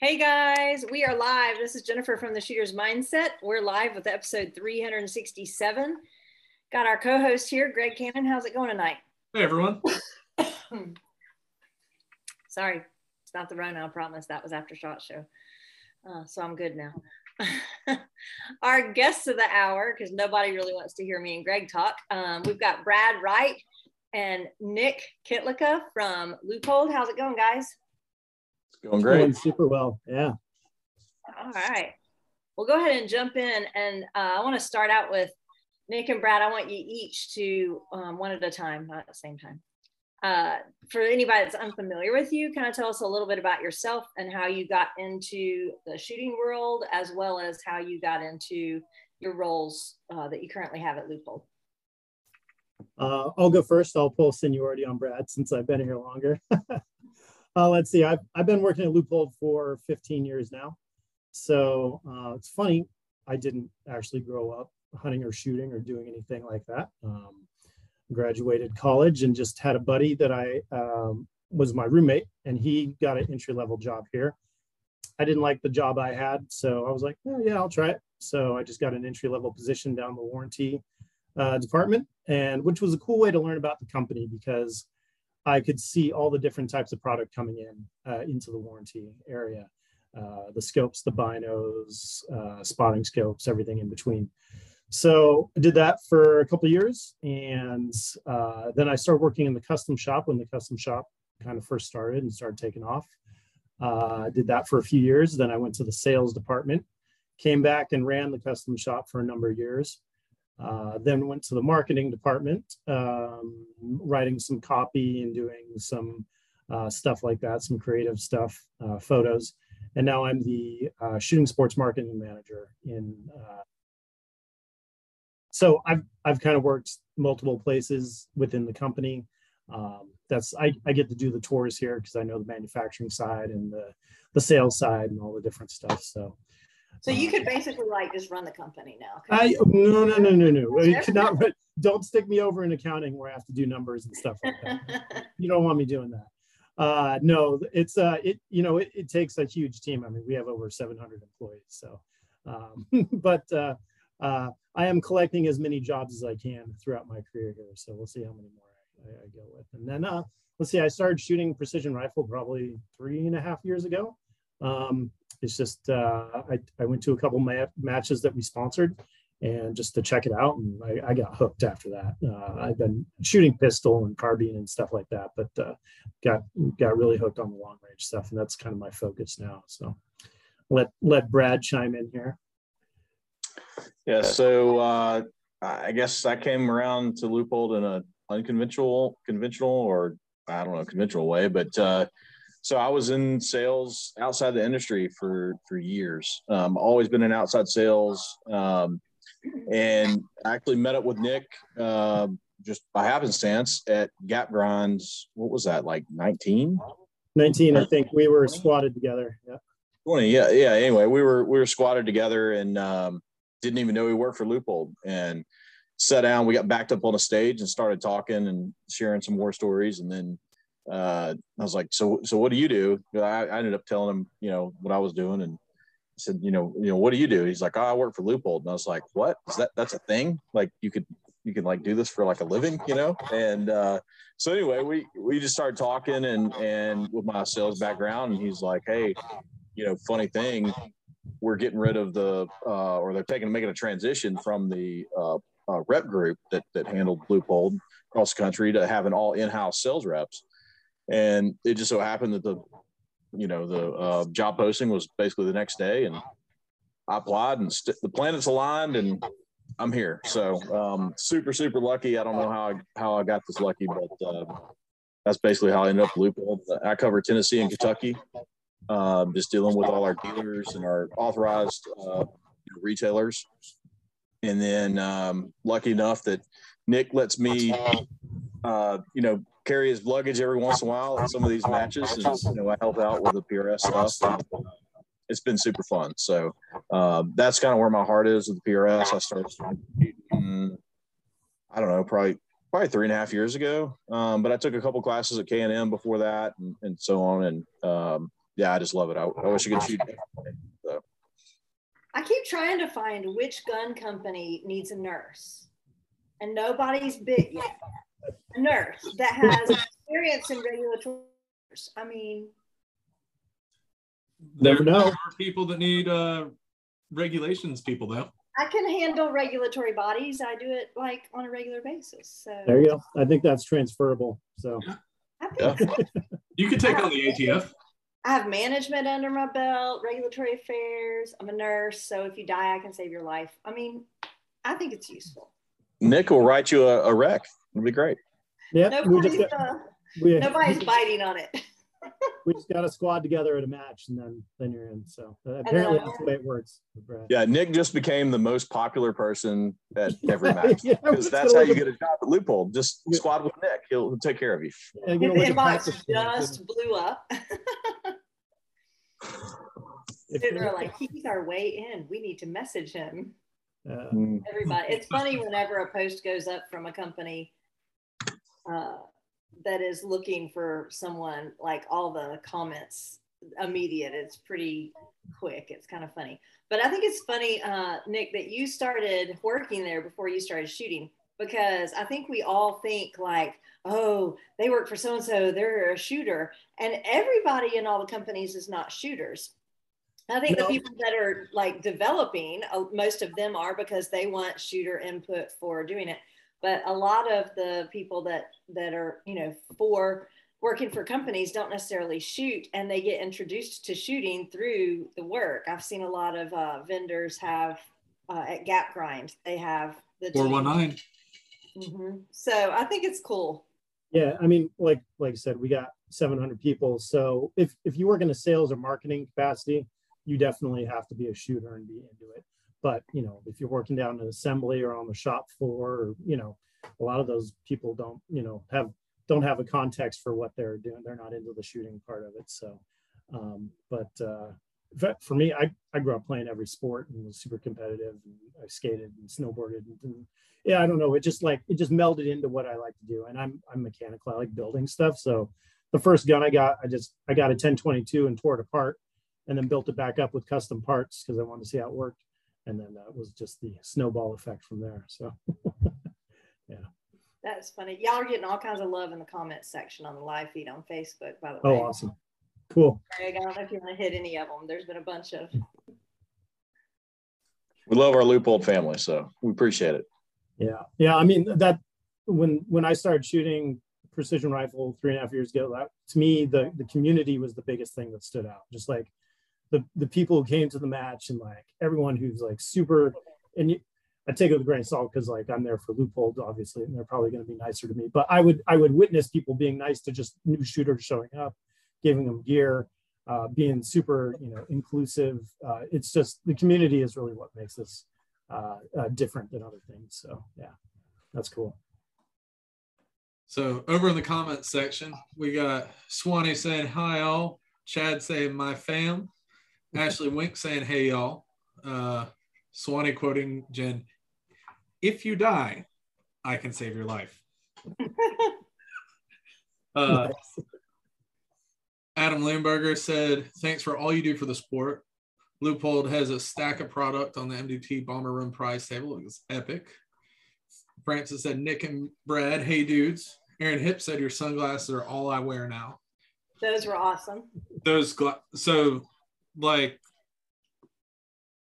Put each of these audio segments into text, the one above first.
Hey guys, we are live. This is Jennifer from The Shooter's Mindset. We're live with episode 367. Got our co-host here, Greg Cannon. How's it going tonight? Hey everyone. Sorry, it's not the Rona, I promise. That was after SHOT Show. So I'm good now. Our guests of the hour, because nobody really wants to hear me and Greg talk. We've got Brad Wright and Nic Kytlica from Leupold. How's it going, guys? Going great. Going super well. Yeah. All right. We'll go ahead and jump in. And I want to start out with Nic and Brad. I want you each to one at a time, not at the same time. For anybody that's unfamiliar with you, kind of tell us a little bit about yourself and how you got into the shooting world, as well as how you got into your roles that you currently have at Leupold. I'll go first. I'll pull seniority on Brad since I've been here longer. Let's see, I've been working at Leupold for 15 years now. So it's funny, I didn't actually grow up hunting or shooting or doing anything like that. Graduated college and just had a buddy that I was my roommate, and he got an entry-level job here. I didn't like the job I had, so I was like, oh yeah, I'll try it. So I just got an entry-level position down the warranty department, and which was a cool way to learn about the company because I could see all the different types of product coming in into the warranty area, the scopes, the binos, spotting scopes, everything in between. So I did that for a couple of years, and then I started working in the custom shop when the custom shop kind of first started and started taking off. I did that for a few years. Then I went to the sales department, came back and ran the custom shop for a number of years. Then went to the marketing department, writing some copy and doing some stuff like that, some creative stuff, photos. And now I'm the shooting sports marketing manager. So I've kind of worked multiple places within the company. I get to do the tours here because I know the manufacturing side and the sales side and all the different stuff. So you could basically like just run the company now. No. You could not, don't stick me over in accounting where I have to do numbers and stuff like that. You don't want me doing that. No, it's it takes a huge team. I mean, we have over 700 employees. So, but I am collecting as many jobs as I can throughout my career here. So we'll see how many more I go with. And then let's see, I started shooting precision rifle probably 3.5 years ago. It's just, I went to a couple matches that we sponsored and just to check it out. And I got hooked after that. I've been shooting pistol and carbine and stuff like that, but got really hooked on the long range stuff. And that's kind of my focus now. So let Brad chime in here. Yeah, so I guess I came around to Leupold in an conventional way, but so I was in sales outside the industry for years. Always been in outside sales, and I actually met up with Nic just by happenstance at Gap Grind. What was that, like 19? 19, I think. We were squatted together. Yeah. 20, yeah. Anyway, we were squatted together and didn't even know we worked for Leupold. And sat down. We got backed up on a stage and started talking and sharing some war stories, and then. I was like, so what do you do? I ended up telling him, what I was doing, and I said, what do you do? He's like, oh, I work for Leupold. And I was like, what? Is that's a thing? Like you could like do this for like a living, And so anyway, we just started talking and with my sales background, and he's like, hey, funny thing, we're getting rid of the or they're making a transition from the rep group that handled Leupold across the country to having all in-house sales reps. And it just so happened that the job posting was basically the next day, and I applied, and the planets aligned, and I'm here. So super, super lucky. I don't know how I got this lucky, but that's basically how I ended up Leupold. I cover Tennessee and Kentucky, just dealing with all our dealers and our authorized retailers. And then lucky enough that Nic lets me, carry his luggage every once in a while at some of these matches, and I help out with the PRS stuff. It's been super fun. So that's kind of where my heart is with the PRS. I started shooting, I don't know, probably 3.5 years ago. But I took a couple classes at K&M before that, and so on, and yeah, I just love it. I wish I could shoot. So. I keep trying to find which gun company needs a nurse, and nobody's bit yet. A nurse that has experience in regulatory. I mean, never know. There are people that need regulations people, though. I can handle regulatory bodies. I do it like on a regular basis. So there you go. I think that's transferable. So yeah. I think yeah. You could take on the ATF. I have management under my belt, regulatory affairs. I'm a nurse, so if you die, I can save your life. I mean, I think it's useful. Nick will write you a rec. It'll be great. Yeah. Nobody's biting on it. We just got a squad together at a match, and then you're in. So apparently that's the way it works. Yeah, Nick just became the most popular person at every match. Yeah, because that's how you get a job at Leupold. Just squad with Nick. He'll take care of you. Yeah, his inbox just blew up. They're like, he's our way in. We need to message him. Everybody. It's funny whenever a post goes up from a company that is looking for someone, like all the comments immediate. It's pretty quick. It's kind of funny. But I think it's funny, Nick, that you started working there before you started shooting, because I think we all think like, oh, they work for so-and-so, they're a shooter. And everybody in all the companies is not shooters. I think the people that are like developing, most of them are, because they want shooter input for doing it. But a lot of the people that are, you know, for working for companies don't necessarily shoot, and they get introduced to shooting through the work. I've seen a lot of vendors have at Gap Grind, they have the 419. Mm-hmm. So I think it's cool. Yeah, I mean, like I said, we got 700 people. So if you work in a sales or marketing capacity, you definitely have to be a shooter and be into it. But, you know, if you're working down an assembly or on the shop floor, or, you know, a lot of those people don't, you know, don't have a context for what they're doing. They're not into the shooting part of it. So, for me, I grew up playing every sport and was super competitive. And I skated and snowboarded. And yeah, I don't know. It just melded into what I like to do. And I'm mechanical. I like building stuff. So the first gun I got, I got a 10-22 and tore it apart, and then built it back up with custom parts because I wanted to see how it worked. And then that was just the snowball effect from there. So, yeah. That's funny. Y'all are getting all kinds of love in the comments section on the live feed on Facebook, by the way. Oh, awesome. Cool. Greg, I don't know if you want to hit any of them. There's been a bunch of. We love our Leupold family, so we appreciate it. Yeah. Yeah. I mean, that when I started shooting precision rifle 3.5 years ago, that, to me, the community was the biggest thing that stood out. Just like, the people who came to the match, and like everyone who's like super, and I take it with a grain of salt because like I'm there for Leupold, obviously, and they're probably going to be nicer to me, but I would witness people being nice to just new shooters showing up, giving them gear, being super, you know, inclusive. It's just the community is really what makes this different than other things. So yeah, that's cool. So over in the comments section, we got Swanee saying hi all, Chad saying my fam, Ashley Wink saying, hey, y'all. Swanee quoting Jen, if you die, I can save your life. Adam Lamberger said, thanks for all you do for the sport. Leupold has a stack of product on the MDT Bomber Room prize table. It was epic. Francis said, Nick and Brad, hey, dudes. Aaron Hip said, your sunglasses are all I wear now. Those were awesome. Like,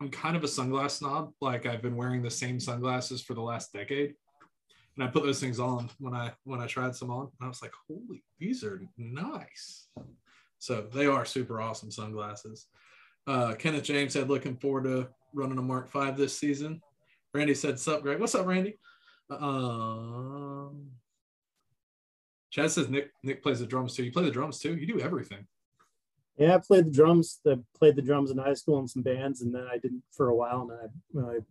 I'm kind of a sunglass snob. Like, I've been wearing the same sunglasses for the last decade, and I put those things on when I tried some on, and I was like, holy, these are nice. So they are super awesome sunglasses. Kenneth James said, looking forward to running a Mark V this season. Randy said, sup, Greg. What's up, Randy? Chad says, Nick plays the drums too. You play the drums too? You do everything. Yeah, I played the drums. I played the drums in high school in some bands, and then I didn't for a while. And then when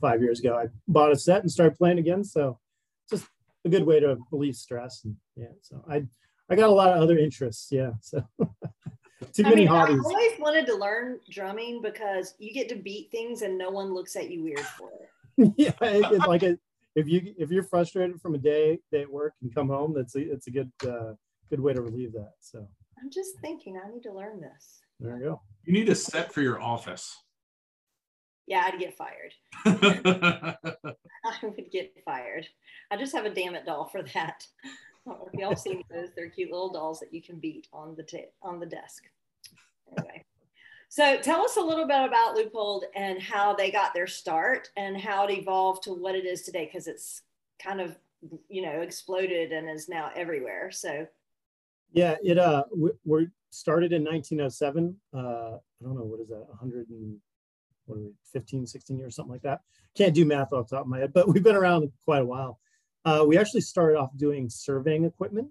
5 years ago, I bought a set and started playing again. So, just a good way to relieve stress. And yeah, so I got a lot of other interests. Yeah, so too many hobbies. I always wanted to learn drumming because you get to beat things and no one looks at you weird for it. Yeah, it's like if you're frustrated from a day at work and come home, that's it's a good way to relieve that. So. I'm just thinking I need to learn this. There you go. You need a set for your office. Yeah, I'd get fired. I would get fired. I just have a damn it doll for that. I don't know if y'all seen those. They're cute little dolls that you can beat on the desk. Anyway. So tell us a little bit about Leupold and how they got their start and how it evolved to what it is today, because it's kind of, you know, exploded and is now everywhere. So yeah, it we started in 1907. I don't know, what is that, 15, 16 years, something like that. Can't do math off the top of my head, but we've been around quite a while. We actually started off doing surveying equipment.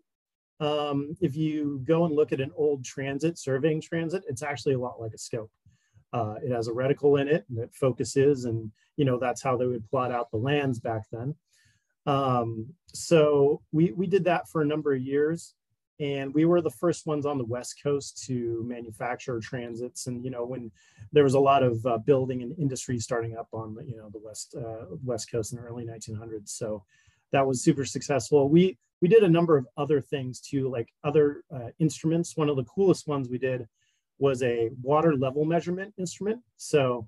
If you go and look at an old transit, surveying transit, it's actually a lot like a scope. It has a reticle in it and it focuses, and you know, that's how they would plot out the lands back then. So we did that for a number of years, and we were the first ones on the West Coast to manufacture transits. And you know, when there was a lot of building and industry starting up on, you know, the West Coast in the early 1900s, so that was super successful. We did a number of other things too, like other instruments. One of the coolest ones we did was a water level measurement instrument. So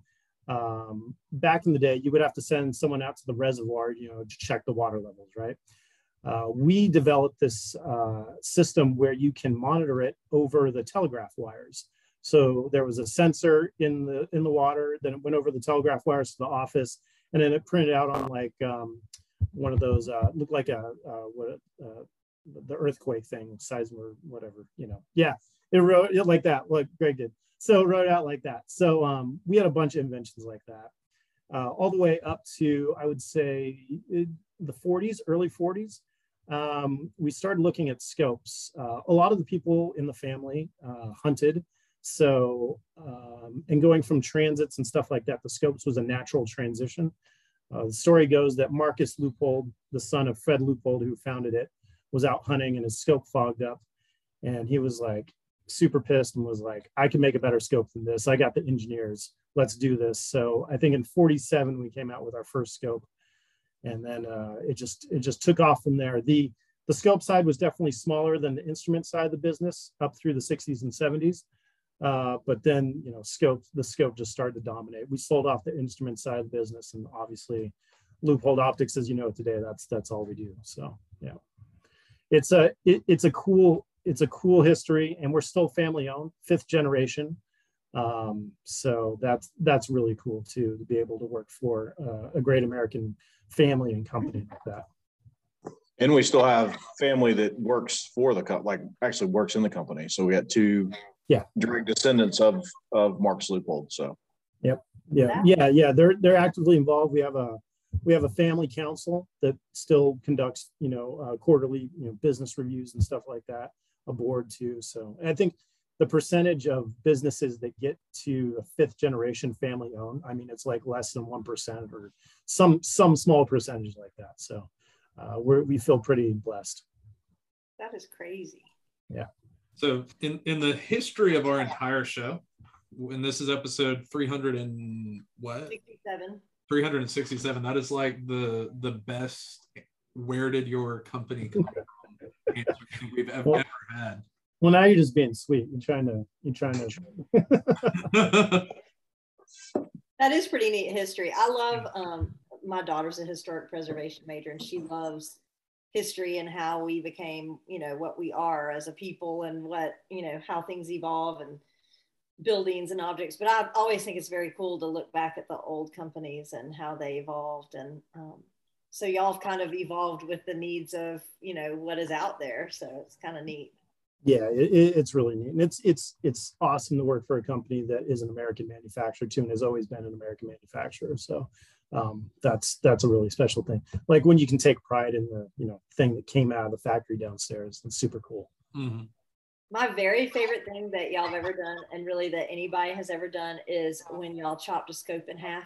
back in the day, you would have to send someone out to the reservoir, you know, to check the water levels, right? We developed this system where you can monitor it over the telegraph wires. So there was a sensor in the water, then it went over the telegraph wires to the office, and then it printed out on like one of those, looked like the earthquake thing, seismer, whatever, you know. Yeah, it wrote it like that, like Greg did. So it wrote out like that. So we had a bunch of inventions like that, all the way up to, I would say, the 40s, early 40s. We started looking at scopes. A lot of the people in the family hunted. So, and going from transits and stuff like that, the scopes was a natural transition. The story goes that Marcus Leupold, the son of Fred Leupold, who founded it, was out hunting and his scope fogged up. And he was like super pissed and was like, I can make a better scope than this. I got the engineers. Let's do this. So I think in 47, we came out with our first scope. And then it just took off from there. The scope side was definitely smaller than the instrument side of the business up through the 60s and 70s. But then, you know, the scope just started to dominate. We sold off the instrument side of the business, and obviously Leupold Optics, as you know today, that's all we do. So yeah, it's a cool history, and we're still family owned, 5th generation. So that's really cool too, to be able to work for a great American family and company like that. And we still have family that works for the company, like actually works in the company. So we got 2 direct descendants of Marcus Leupold. So yeah, they're actively involved. We have a family council that still conducts, you know, quarterly, you know, business reviews and stuff like that. A board too. So, and I think the percentage of businesses that get to a 5th generation family owned, I mean, it's like less than 1% or some small percentage like that. So we feel pretty blessed. That is crazy. Yeah. So in the history of our entire show, and this is episode 367, that is like the best, where did your company come from answer we've ever had. Well, now you're just being sweet. You're trying to. That is pretty neat history. I love, my daughter's a historic preservation major, and she loves history and how we became, you know, what we are as a people, and what, you know, how things evolve and buildings and objects. But I always think it's very cool to look back at the old companies and how they evolved. And so y'all have kind of evolved with the needs of, you know, what is out there. So it's kind of neat. Yeah, it's really neat, and it's awesome to work for a company that is an American manufacturer too, and has always been an American manufacturer. So that's a really special thing. Like when you can take pride in the, you know, thing that came out of the factory downstairs, it's super cool. Mm-hmm. My very favorite thing that y'all have ever done, and really that anybody has ever done, is when y'all chopped a scope in half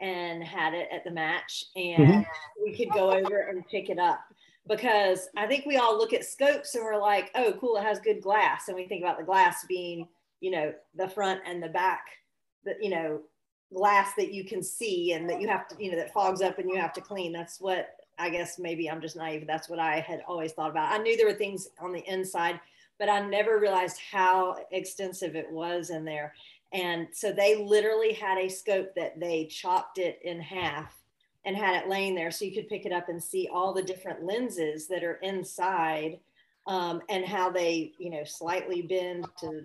and had it at the match, and we could go over and pick it up. Because I think we all look at scopes and we're like, oh, cool, it has good glass. And we think about the glass being, you know, the front and the back, the, you know, glass that you can see and that you have to, you know, that fogs up and you have to clean. That's what, I guess maybe I'm just naive, but that's what I had always thought about. I knew there were things on the inside, but I never realized how extensive it was in there. And so they literally had a scope that they chopped it in half and had it laying there so you could pick it up and see all the different lenses that are inside, and how they, you know, slightly bend to,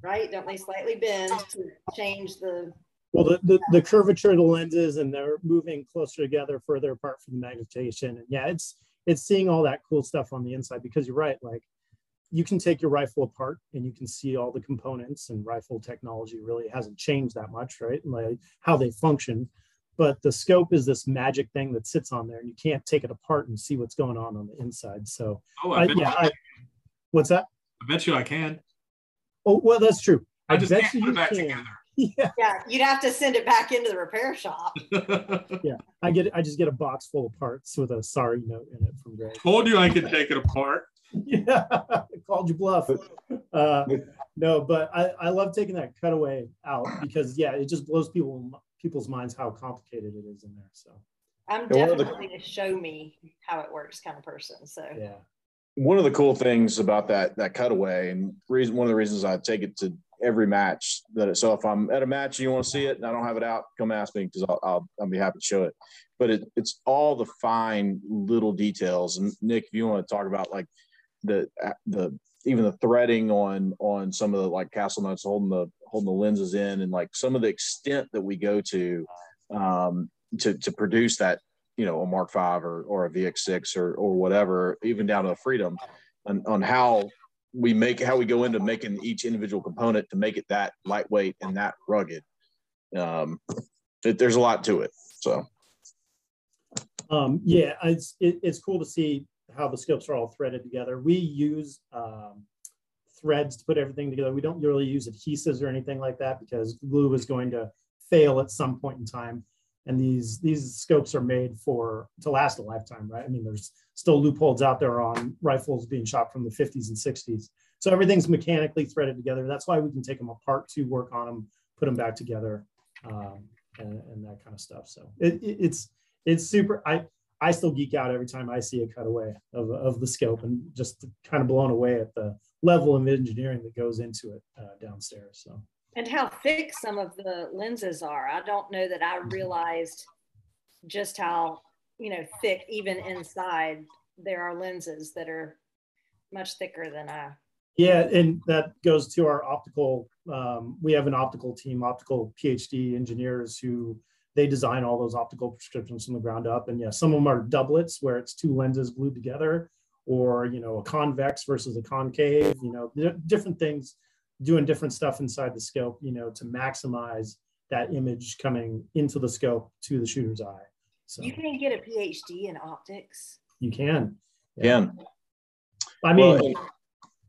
right? Don't they slightly bend to change the... Well, the curvature of the lenses, and they're moving closer together, further apart from the magnetation. And yeah, it's seeing all that cool stuff on the inside, because you're right, like you can take your rifle apart and you can see all the components, and rifle technology really hasn't changed that much, right? Like how they function. But the scope is this magic thing that sits on there, and you can't take it apart and see what's going on the inside. So, oh, I bet what's that? I bet you I can. Oh, well, that's true. I just bet can't you put it back together. Yeah. Yeah, you'd have to send it back into the repair shop. Yeah, I just get a box full of parts with a sorry note in it from Greg. Told you I could take it apart. Yeah, called you bluff. No, but I love taking that cutaway out, because yeah, it just blows people's minds how complicated it is in there. So I'm definitely a show me how it works kind of person. So yeah, one of the cool things about that cutaway, and one of the reasons I take it to every match, that so if I'm at a match and you want to see it and I don't have it out, come ask me, because I'll be happy to show it. But it's all the fine little details. And Nick, if you want to talk about like the even the threading on some of the like castle nuts, holding the lenses in, and like some of the extent that we go to produce that, you know, a Mark V or a VX6 or whatever, even down to the Freedom, on how we go into making each individual component to make it that lightweight and that rugged. There's a lot to it. So yeah, it's cool to see how the scopes are all threaded together. We use threads to put everything together. We don't really use adhesives or anything like that, because glue is going to fail at some point in time. And these scopes are made to last a lifetime, right? I mean, there's still loopholes out there on rifles being shot from the 50s and 60s. So everything's mechanically threaded together. That's why we can take them apart to work on them, put them back together, and that kind of stuff. So it's super. I still geek out every time I see a cutaway of the scope, and just kind of blown away at the level of engineering that goes into it downstairs. So. And how thick some of the lenses are. I don't know that I realized just how, you know, thick even inside there are lenses that are much thicker than I. Yeah, and that goes to our optical. We have an optical team, optical PhD engineers, who they design all those optical prescriptions from the ground up. And yeah, some of them are doublets where it's two lenses glued together, or, you know, a convex versus a concave, you know, different things, doing different stuff inside the scope, you know, to maximize that image coming into the scope to the shooter's eye. So you can get a PhD in optics. You can. Yeah. I mean,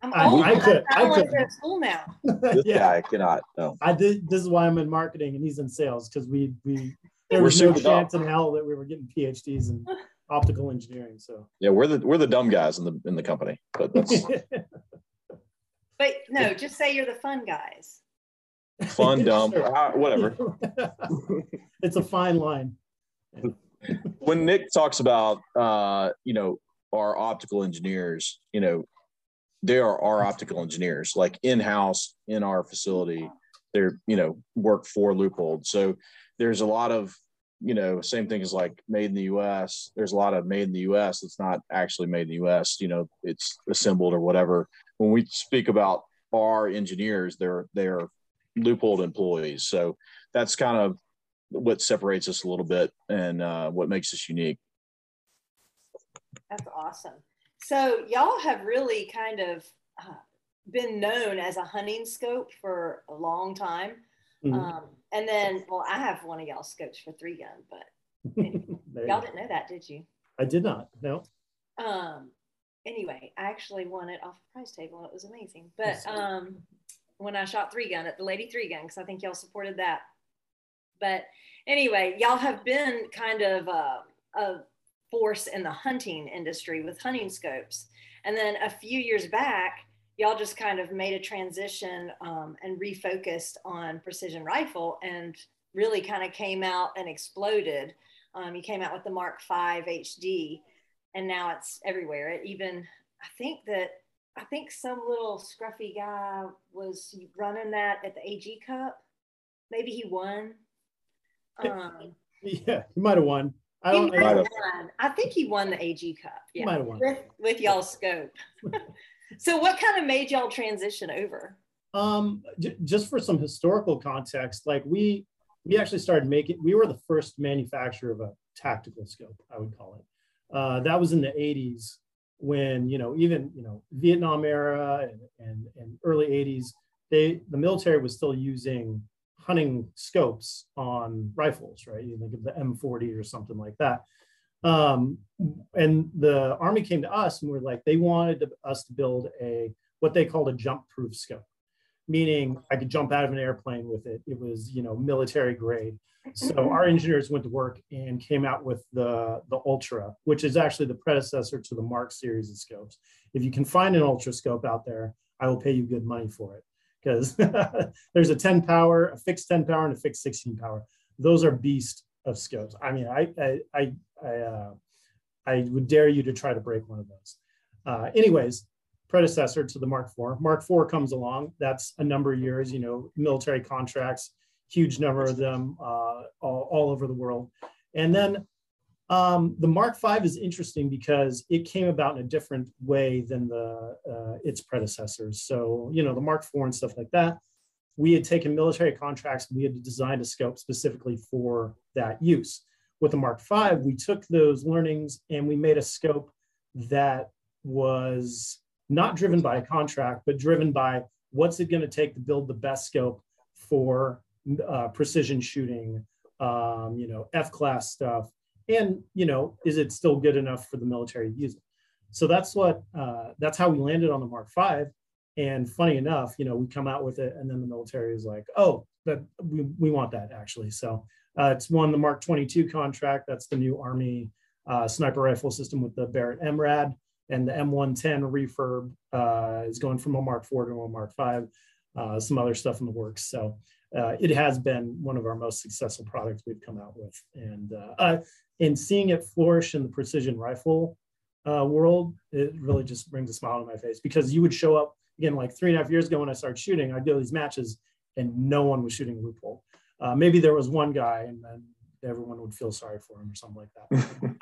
well, I could. Go to school now. Yeah, I cannot. No. I did. This is why I'm in marketing and he's in sales, because we there was no chance in hell that we were getting PhDs in optical engineering. So yeah, we're the dumb guys in the company, but that's. But no, just say you're the fun guys. Fun, dumb, whatever. It's a fine line. When Nick talks about, you know, our optical engineers, you know, they are our optical engineers, like in-house in our facility. They're, you know, work for Leupold. So there's a lot of, you know, same thing as like made in the U.S. There's a lot of made in the U.S. that's not actually made in the U.S. You know, it's assembled or whatever. When we speak about our engineers, they're Leupold employees. So that's kind of what separates us a little bit, and what makes us unique. That's awesome. So y'all have really kind of been known as a hunting scope for a long time. Mm-hmm. And then, well, I have one of y'all scopes for 3-gun, but y'all didn't know that, did you? I did not, no. Anyway, I actually won it off the prize table. It was amazing. But when I shot 3-gun at the Lady 3-gun, because I think y'all supported that. But anyway, y'all have been kind of a force in the hunting industry with hunting scopes. And then a few years back, y'all just kind of made a transition and refocused on precision rifle, and really kind of came out and exploded. You came out with the Mark V HD. And now it's everywhere. It even, I think that I think some little scruffy guy was running that at the AG Cup. Maybe he won. Yeah, he might have won. I think he won the AG Cup. Yeah, he might have won with y'all's scope. So, what kind of made y'all transition over? Just for some historical context, like we actually started making. We were the first manufacturer of a tactical scope, I would call it. That was in the 80s, when Vietnam era and early 80s, the military was still using hunting scopes on rifles, right? You think of the M40 or something like that. And the Army came to us and they wanted us to build what they called a jump-proof scope, meaning I could jump out of an airplane with it. It was, military grade. So our engineers went to work and came out with the Ultra, which is actually the predecessor to the Mark series of scopes. If you can find an Ultra scope out there, I will pay you good money for it, because there's a 10 power, a fixed 10 power, and a fixed 16 power. Those are beast of scopes. I mean, I would dare you to try to break one of those. Anyways, predecessor to the Mark IV. Mark IV comes along. That's a number of years, military contracts, huge number of them all over the world. And then the Mark V is interesting because it came about in a different way than its predecessors. So, the Mark IV and stuff like that, we had taken military contracts and we had designed a scope specifically for that use. With the Mark V, we took those learnings and we made a scope that was not driven by a contract, but driven by what's it going to take to build the best scope for precision shooting, F-class stuff. And, is it still good enough for the military to use it? So that's how we landed on the Mark V. And funny enough, we come out with it and then the military is like, oh, we want that actually. So it's won the Mark 22 contract. That's the new Army sniper rifle system with the Barrett MRAD, and the M110 refurb is going from a Mark IV to a Mark V, some other stuff in the works. So it has been one of our most successful products we've come out with. And seeing it flourish in the precision rifle world, it really just brings a smile to my face, because you would show up again, like 3.5 years ago when I started shooting, I'd go to these matches and no one was shooting Leupold. Maybe there was one guy and then everyone would feel sorry for him or something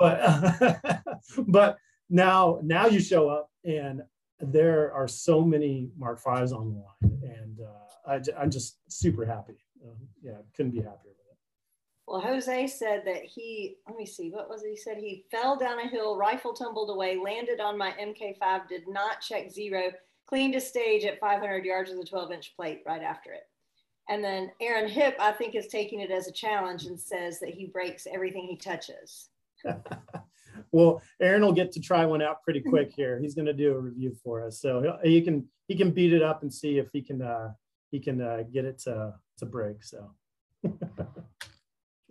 like that. But now you show up and there are so many Mark V's on the line, and I'm just super happy. Yeah, couldn't be happier with it. Well, Jose said that he fell down a hill, rifle tumbled away, landed on my MK5, did not check zero, cleaned a stage at 500 yards with a 12-inch plate right after it. And then Aaron Hip, I think, is taking it as a challenge and says that he breaks everything he touches. Well, Aaron will get to try one out pretty quick here. He's going to do a review for us, so he can beat it up and see if he can get it to break. So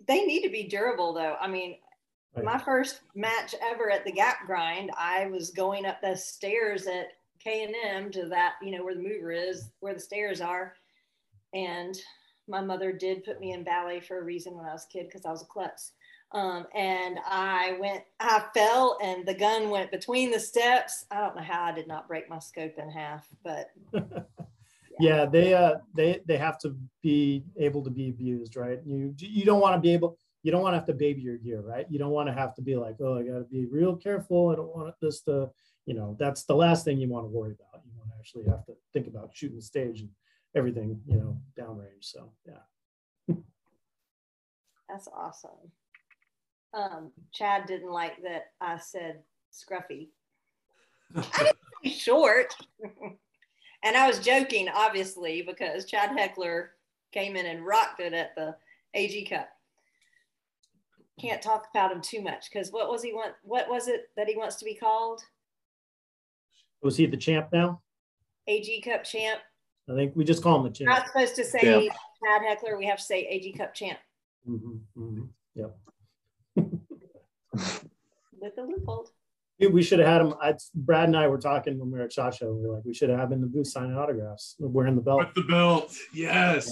they need to be durable, though. I mean, my first match ever at the Gap Grind, I was going up the stairs at K&M to that, where the mover is, where the stairs are, and my mother did put me in ballet for a reason when I was a kid because I was a klutz. And I fell and the gun went between the steps. I don't know how I did not break my scope in half, but yeah. Yeah, they have to be able to be abused, right? You don't want to you don't want to have to baby your gear, right? You don't want to have to be like, oh, I got to be real careful. I don't want this to, that's the last thing you want to worry about. You want to actually have to think about shooting the stage and everything, downrange. So yeah. That's awesome. Chad didn't like that I said scruffy. I didn't say short. And I was joking, obviously, because Chad Heckler came in and rocked it at the AG Cup. Can't talk about him too much, because what was it that he wants to be called? Was he the champ now? AG Cup champ. I think we just call him the champ. We're not supposed to say Chad Heckler. We have to say AG Cup champ. Mm-hmm, mm-hmm. Yep. With the Leupold. We should have had him. Brad and I were talking when we were at SHOT Show. We were like, we should have him in the booth signing autographs. We're wearing the belt. With the belt, yes.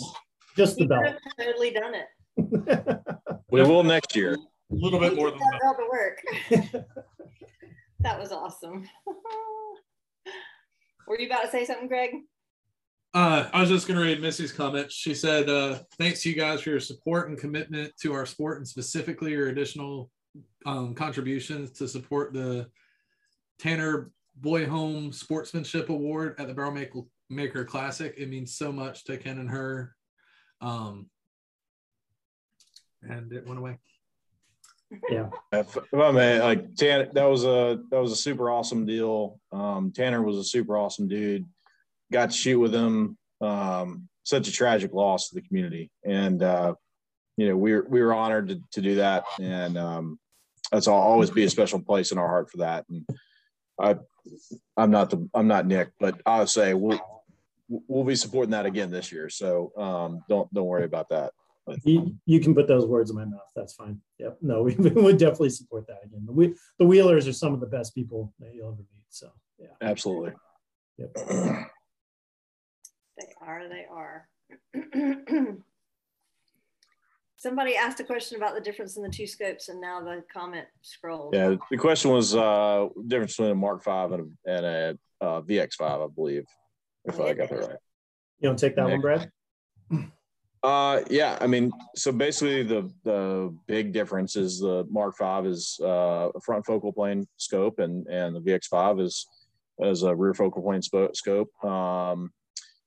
Just the belt. We've totally done it. We will next year. A little bit more than that. All the work. That was awesome. Were you about to say something, Greg? I was just going to read Missy's comment. She said, thanks to you guys for your support and commitment to our sport, and specifically your additional contributions to support the Tanner Boy Home Sportsmanship Award at the Barrel Maker Classic. It means so much to Ken and her. And it went away. Yeah. I mean, like Tanner, that was a super awesome deal. Tanner was a super awesome dude. Got to shoot with him. Such a tragic loss to the community, and you know, we were honored to do that, and that's always be a special place in our heart for that. And I'm not Nick, but I'll say we'll be supporting that again this year. So don't worry about that. But you can put those words in my mouth. That's fine. Yep. No, we would definitely support that again. The Wheelers are some of the best people that you'll ever meet. So yeah, absolutely. Yep. They are. Somebody asked a question about the difference in the two scopes, and now the comment scrolled. Yeah, the question was difference between a Mark V and a VX5, I believe, if I got that right. You don't take that one, Brad? Yeah, I mean, so basically the big difference is the Mark V is a front focal plane scope, and the VX5 is a rear focal plane scope.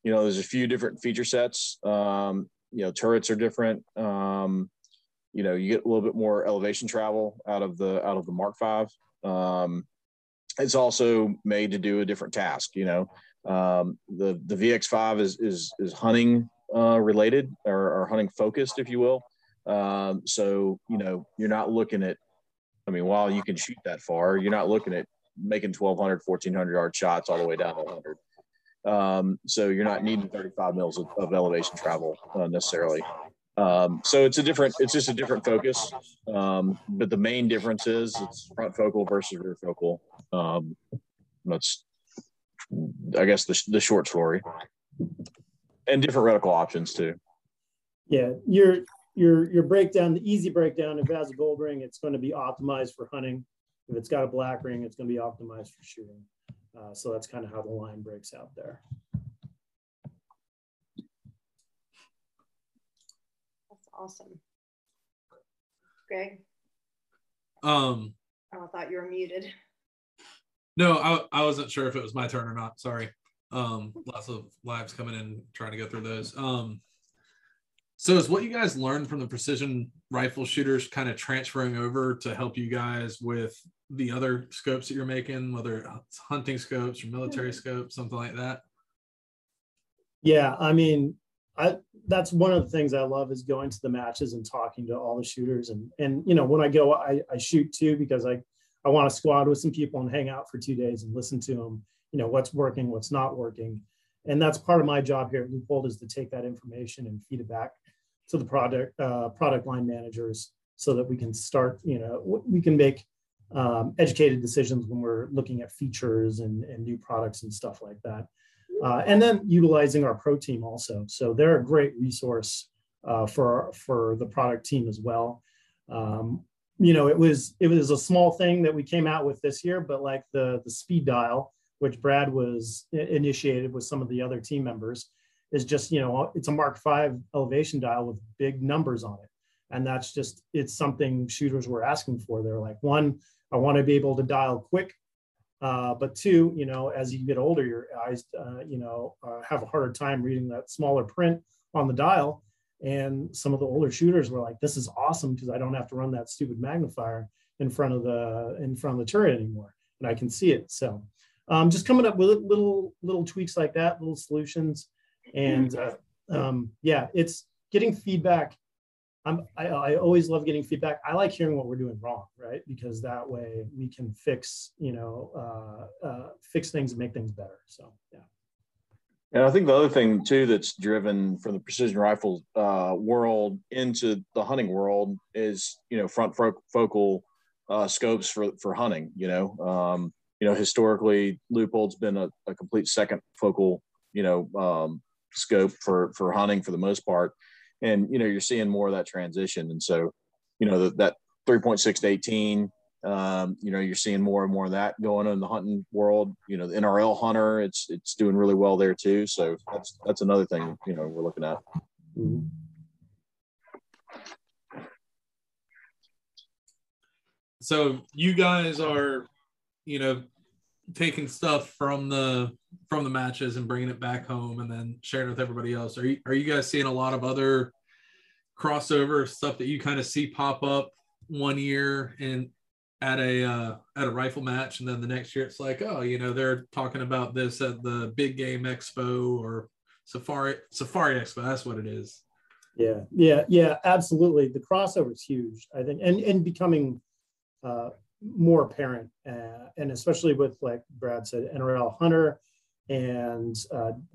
You know, there's a few different feature sets. You know, turrets are different. You know, you get a little bit more elevation travel out of the Mark V. It's also made to do a different task. You know, the VX5 is hunting related or hunting focused, if you will. So you know, you're not looking at. I mean, while you can shoot that far, you're not looking at making 1,200, 1,400 yard shots all the way down to 100. So you're not needing 35 mils of elevation travel necessarily. So it's just a different focus. But the main difference is it's front focal versus rear focal. That's, I guess, the short story. And different reticle options too. Yeah, your breakdown, the easy breakdown, if it has a gold ring, it's going to be optimized for hunting. If it's got a black ring, it's going to be optimized for shooting. So that's kind of how the line breaks out there. That's awesome. Greg? I thought you were muted. No, I wasn't sure if it was my turn or not. Sorry. Lots of lives coming in trying to go through those. So is what you guys learned from the precision rifle shooters kind of transferring over to help you guys with the other scopes that you're making, whether it's hunting scopes or military scopes, something like that? Yeah, I mean, that's one of the things I love is going to the matches and talking to all the shooters. And you know, when I go, I shoot too, because I want to squad with some people and hang out for 2 days and listen to them, you know, what's working, what's not working. And that's part of my job here at Leupold is to take that information and feed it back to the product line managers so that we can start, you know, we can make educated decisions when we're looking at features and new products and stuff like that. And then utilizing our pro team also. So they're a great resource for the product team as well. You know, it was a small thing that we came out with this year, but like the speed dial, which Brad was initiated with some of the other team members, is just, you know, it's a Mark V elevation dial with big numbers on it. And that's just, it's something shooters were asking for. They're like, one, I want to be able to dial quick. But two, you know, as you get older, your eyes, you know, have a harder time reading that smaller print on the dial. And some of the older shooters were like, this is awesome because I don't have to run that stupid magnifier in front of the turret anymore. And I can see it. So just coming up with little tweaks like that, little solutions. And yeah, it's getting feedback. I always love getting feedback. I like hearing what we're doing wrong, right? Because that way we can fix, you know, fix things and make things better. So, yeah. And I think the other thing too that's driven from the precision rifle world into the hunting world is, you know, front focal scopes for hunting. You know, historically, Leupold's been a complete second focal, you know, scope for hunting for the most part. And, you know, you're seeing more of that transition. And so, you know, that 3.6 to 18 You know, you're seeing more and more of that going on in the hunting world. You know, the NRL Hunter, it's doing really well there too. So that's another thing, you know, we're looking at. Mm-hmm. So you guys are, you know, taking stuff from the matches and bringing it back home and then sharing it with everybody else. Are you guys seeing a lot of other crossover stuff that you kind of see pop up one year and at a rifle match, and then the next year it's like, oh, you know, they're talking about this at the Big Game Expo or Safari Expo. That's what it is. Yeah, absolutely. The crossover is huge, I think, and becoming more apparent, and especially with, like Brad said, NRL Hunter and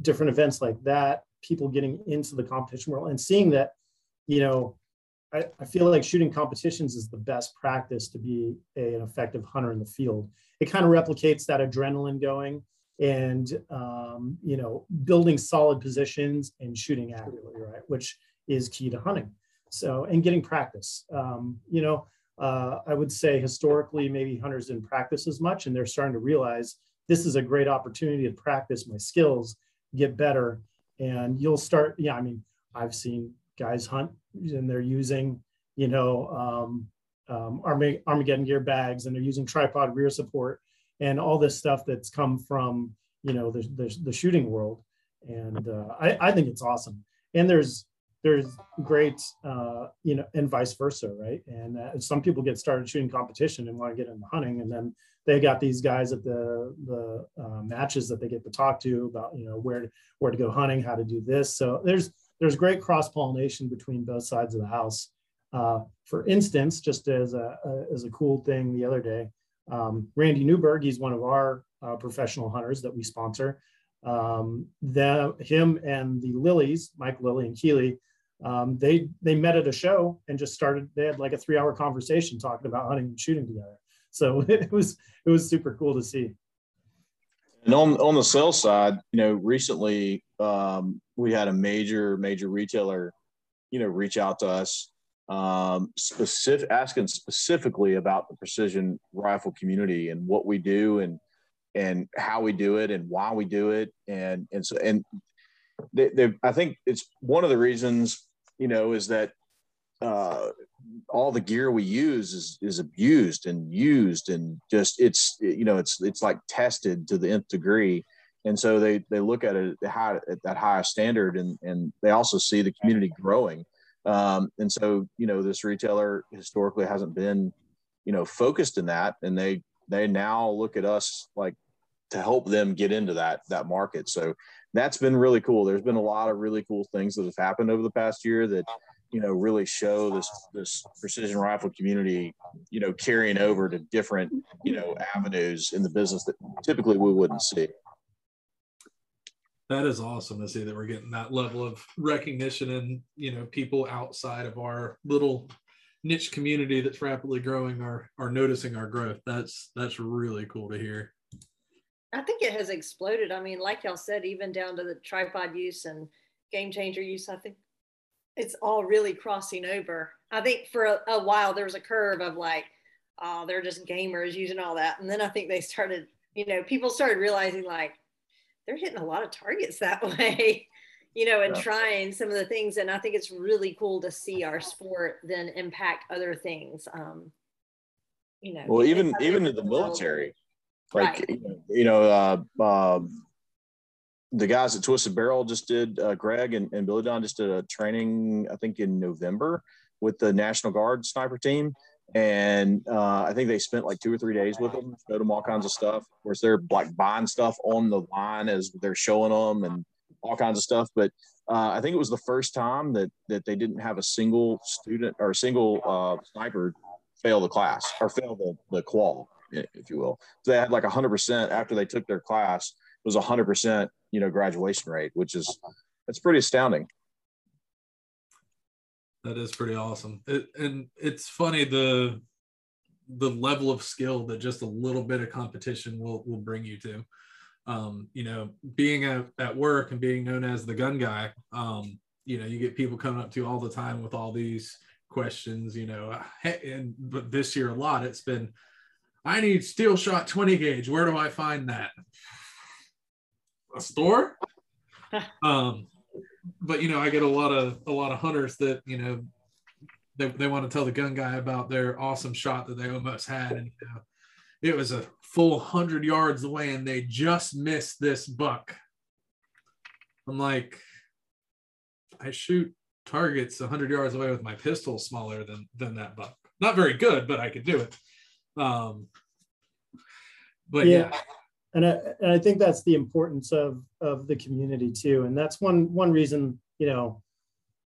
different events like that, people getting into the competition world and seeing that, you know, I feel like shooting competitions is the best practice to be an effective hunter in the field. It kind of replicates that adrenaline going and, you know, building solid positions and shooting accurately, right, which is key to hunting. So, and getting practice, you know, I would say historically, maybe hunters didn't practice as much, and they're starting to realize this is a great opportunity to practice my skills, get better. And you'll start, yeah, I mean, I've seen guys hunt and they're using, you know, Armageddon gear bags, and they're using tripod rear support and all this stuff that's come from, you know, the shooting world. And I think it's awesome. And there's great, you know, and vice versa, right? And some people get started shooting competition and want to get into hunting, and then they got these guys at the matches that they get to talk to about, you know, where to go hunting, how to do this. So there's great cross-pollination between both sides of the house. For instance, just as a cool thing the other day, Randy Newberg, he's one of our professional hunters that we sponsor. Him and the Lillies, Mike Lilly and Keeley, they met at a show and just started, they had like a 3-hour conversation talking about hunting and shooting together. So it was super cool to see. And on the sales side, you know, recently, we had a major retailer, you know, reach out to us, asking specifically about the precision rifle community and what we do and how we do it and why we do it. And so I think it's one of the reasons, you know, is that all the gear we use is abused and used, and just it's, you know, it's like tested to the nth degree. And so they look at it at that higher standard, and they also see the community growing. And so, you know, this retailer historically hasn't been, you know, focused in that, and they now look at us like to help them get into that market. So that's been really cool. There's been a lot of really cool things that have happened over the past year that, you know, really show this precision rifle community, you know, carrying over to different, you know, avenues in the business that typically we wouldn't see. That is awesome to see that we're getting that level of recognition and, you know, people outside of our little niche community that's rapidly growing are noticing our growth. That's really cool to hear. I think it has exploded. I mean, like y'all said, even down to the tripod use and game changer use, I think it's all really crossing over. I think for a while there was a curve of like, oh, they're just gamers using all that. And then I think they started, you know, people started realizing like, they're hitting a lot of targets that way, you know, and trying some of the things. And I think it's really cool to see our sport then impact other things. You know, well, even in the military, like, right. The guys at Twisted Barrel just did, Greg and Billy Don just did a training, I think in November, with the National Guard sniper team. And I think they spent like 2 or 3 days with them, showed them all kinds of stuff. Of course, they're like buying stuff on the line as they're showing them and all kinds of stuff. But I think it was the first time that they didn't have a single student or a single sniper fail the class or fail the qual, if you will. So they had like 100% after they took their class. It was 100%, you know, graduation rate, which is, that's pretty astounding. That is pretty awesome. And it's funny, the level of skill that just a little bit of competition will bring you to. You know, being at work and being known as the gun guy, you know, you get people coming up to you all the time with all these questions, you know, and but this year a lot, it's been, I need steel shot 20 gauge. Where do I find that? A store? But, you know, I get a lot of hunters that, you know, they want to tell the gun guy about their awesome shot that they almost had. And, you know, it was a full 100 yards away and they just missed this buck. I'm like, I shoot targets 100 yards away with my pistol smaller than that buck. Not very good, but I could do it. But yeah. And I think that's the importance of the community too. And that's one reason, you know,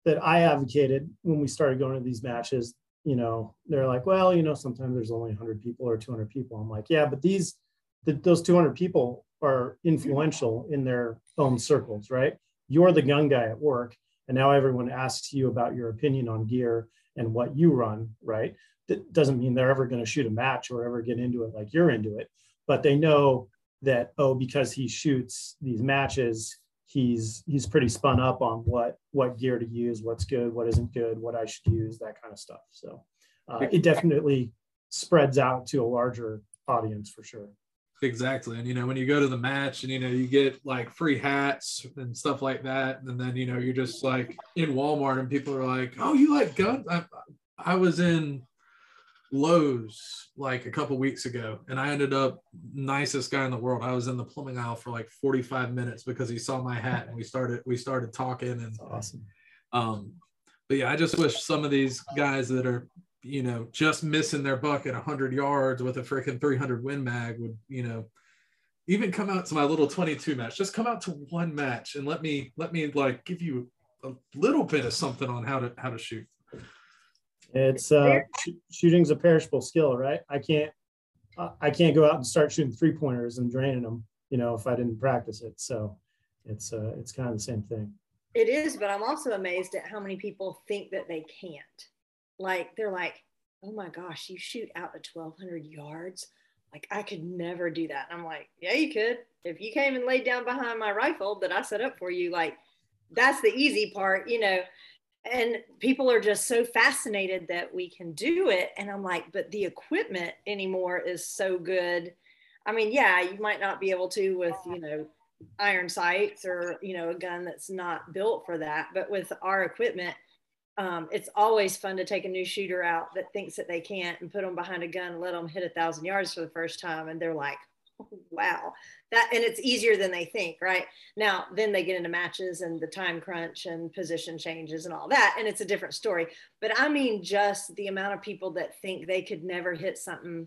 that I advocated when we started going to these matches. You know, they're like, well, you know, sometimes there's only 100 people or 200 people. I'm like, yeah, but those 200 people are influential in their own circles, right? You're the gun guy at work, and now everyone asks you about your opinion on gear and what you run, right? That doesn't mean they're ever going to shoot a match or ever get into it like you're into it, but they know that, oh, because he shoots these matches, he's pretty spun up on what gear to use, what's good, what isn't good, what I should use, that kind of stuff. So it definitely spreads out to a larger audience for sure. Exactly. And, you know, when you go to the match and, you know, you get like free hats and stuff like that. And then, you know, you're just like in Walmart and people are like, oh, you like guns? I was in Lowe's like a couple weeks ago and I ended up nicest guy in the world. I was in the plumbing aisle for like 45 minutes because he saw my hat and we started talking. And that's awesome. But yeah, I just wish some of these guys that are, you know, just missing their buck at 100 yards with a freaking 300 Win Mag would, you know, even come out to my little 22 match. Just come out to one match and let me like give you a little bit of something on how to shoot. It's shooting's a perishable skill, right? I can't go out and start shooting 3-pointers and draining them, you know, if I didn't practice it. So it's kind of the same thing. It is, but I'm also amazed at how many people think that they can't. Like, they're like, oh my gosh, you shoot out at 1,200 yards? Like, I could never do that. And I'm like, yeah, you could. If you came and laid down behind my rifle that I set up for you, like, that's the easy part, you know. And people are just so fascinated that we can do it. And I'm like, but the equipment anymore is so good. I mean, yeah, you might not be able to with, you know, iron sights or, you know, a gun that's not built for that. But with our equipment, it's always fun to take a new shooter out that thinks that they can't and put them behind a gun and let them hit 1,000 yards for the first time. And they're like, oh, wow, that, and it's easier than they think, right? Now, then they get into matches and the time crunch and position changes and all that. And it's a different story. But I mean, just the amount of people that think they could never hit something,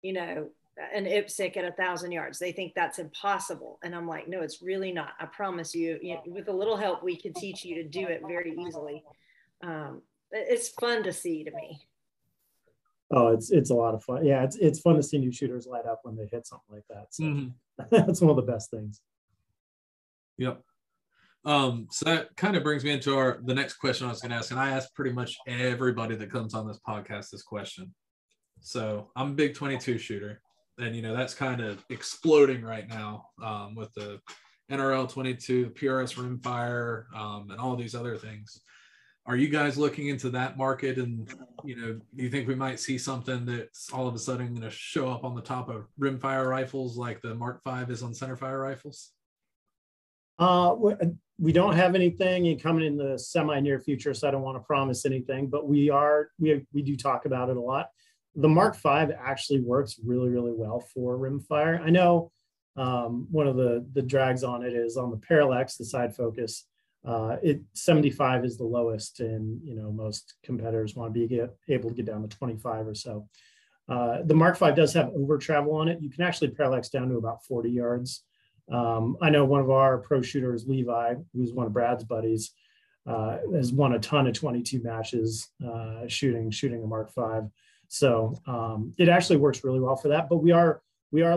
you know, an IPSC at 1,000 yards. They think that's impossible. And I'm like, no, it's really not. I promise you, you know, with a little help, we could teach you to do it very easily. It's fun to see to me. Oh, it's a lot of fun. Yeah, it's fun to see new shooters light up when they hit something like that. So that's one of the best things. Yep. So that kind of brings me into the next question I was going to ask, and I ask pretty much everybody that comes on this podcast this question. So I'm a big 22 shooter, and you know that's kind of exploding right now with the NRL 22, PRS rimfire, and all these other things. Are you guys looking into that market? And, you know, do you think we might see something that's all of a sudden going to show up on the top of rimfire rifles like the Mark V is on centerfire rifles? We don't have anything coming in the semi-near future, so I don't want to promise anything, but we do talk about it a lot. The Mark V actually works really, really well for rimfire. I know one of the drags on it is on the parallax, the side focus. 75 is the lowest, and you know most competitors want to be able to get down to 25 or so. The Mark V does have over travel on it. You can actually parallax down to about 40 yards. I know one of our pro shooters, Levi, who's one of Brad's buddies, has won a ton of 22 matches shooting a Mark V. So it actually works really well for that. But we are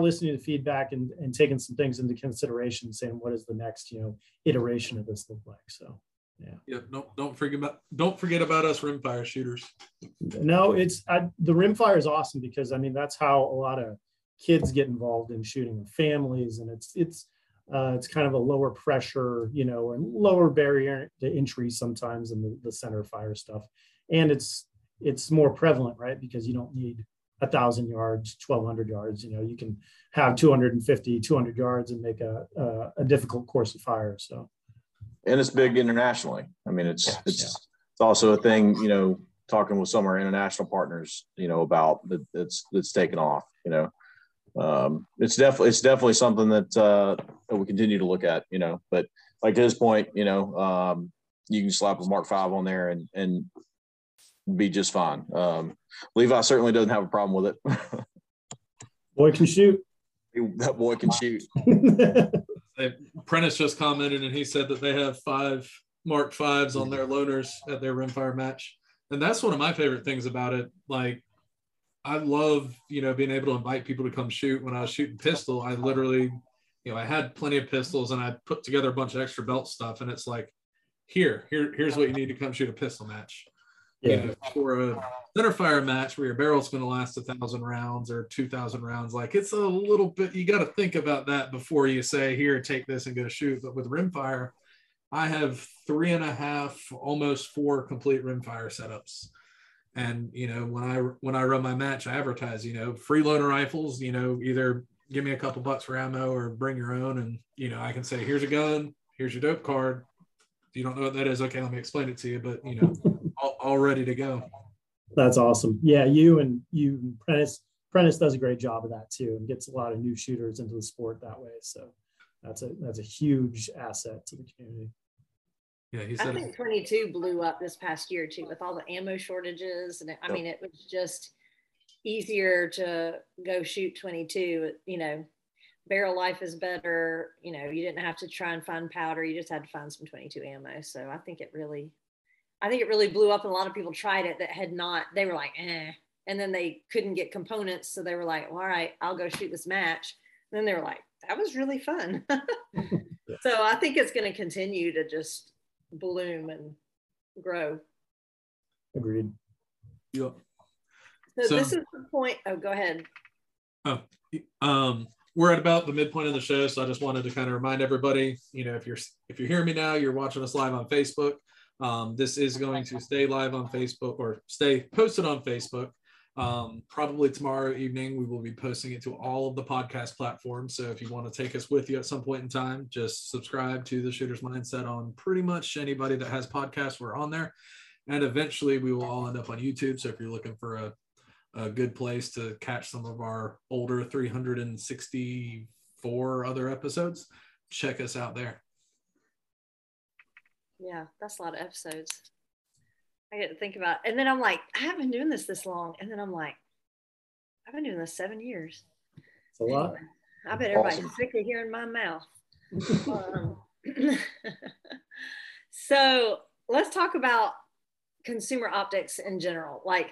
listening to feedback and taking some things into consideration, saying what is the next, you know, iteration of this look like. So, yeah. Yeah. Don't forget about us rimfire shooters. No, the rimfire is awesome because I mean that's how a lot of kids get involved in shooting and families, and it's kind of a lower pressure, you know, and lower barrier to entry sometimes than the center fire stuff, and it's more prevalent, right? Because you don't need 1,000 yards, 1,200 yards. You know, you can have 250, 200 yards and make a difficult course of fire. So, and it's big internationally. I mean, it's also a thing, you know, talking with some of our international partners, you know, about that it's taken off, you know. It's definitely something that that we continue to look at, you know. But like to his point, you know, you can slap a Mark V on there and be just fine. Levi certainly doesn't have a problem with it. Boy can shoot. That boy can shoot. Prentice just commented and he said that they have 5 Mark V's on their loaners at their rimfire match, and that's one of my favorite things about it. Like, I love, you know, being able to invite people to come shoot. When I was shooting pistol, I literally, you know, I had plenty of pistols and I put together a bunch of extra belt stuff, and it's like, here's what you need to come shoot a pistol match. Yeah. You know, for a center fire match where your barrel's going to last 1,000 rounds or 2,000 rounds, like, it's a little bit, you got to think about that before you say, here, take this and go shoot. But with rimfire, I have 3.5, almost 4 complete rimfire setups. And, you know, when I run my match, I advertise, you know, free loaner rifles, you know, either give me a couple bucks for ammo or bring your own. And, you know, I can say, here's a gun, here's your dope card. If you don't know what that is, okay, let me explain it to you, but, you know, all ready to go. That's awesome. Yeah. You and Prentice does a great job of that too, and gets a lot of new shooters into the sport that way. So that's a huge asset to the community. Yeah, he said, I think 22 blew up this past year too, with all the ammo shortages, and I mean, it was just easier to go shoot 22. You know, barrel life is better. You know, you didn't have to try and find powder; you just had to find some 22 ammo. So I think it really blew up, and a lot of people tried it that had not. They were like, eh, and then they couldn't get components, so they were like, well, all right, I'll go shoot this match. And then they were like, that was really fun. So I think it's going to continue to just bloom and grow. Agreed. Yeah. So this is the point. Oh, go ahead. Oh, we're at about the midpoint of the show, so I just wanted to kind of remind everybody, you know, if you're hearing me now, you're watching us live on Facebook. This is going to stay live on Facebook, or stay posted on Facebook. Probably tomorrow evening we will be posting it to all of the podcast platforms, so if you want to take us with you at some point in time, just subscribe to the Shooter's Mindset on pretty much anybody that has podcasts. We're on there, and eventually we will all end up on YouTube. So if you're looking for a good place to catch some of our older 364 other episodes, check us out there. Yeah, that's a lot of episodes I get to think about. And then I'm like, I haven't been doing this long. And then I'm like, I've been doing this 7 years. It's a lot. I bet everybody's sick of hearing my mouth. So let's talk about consumer optics in general. Like,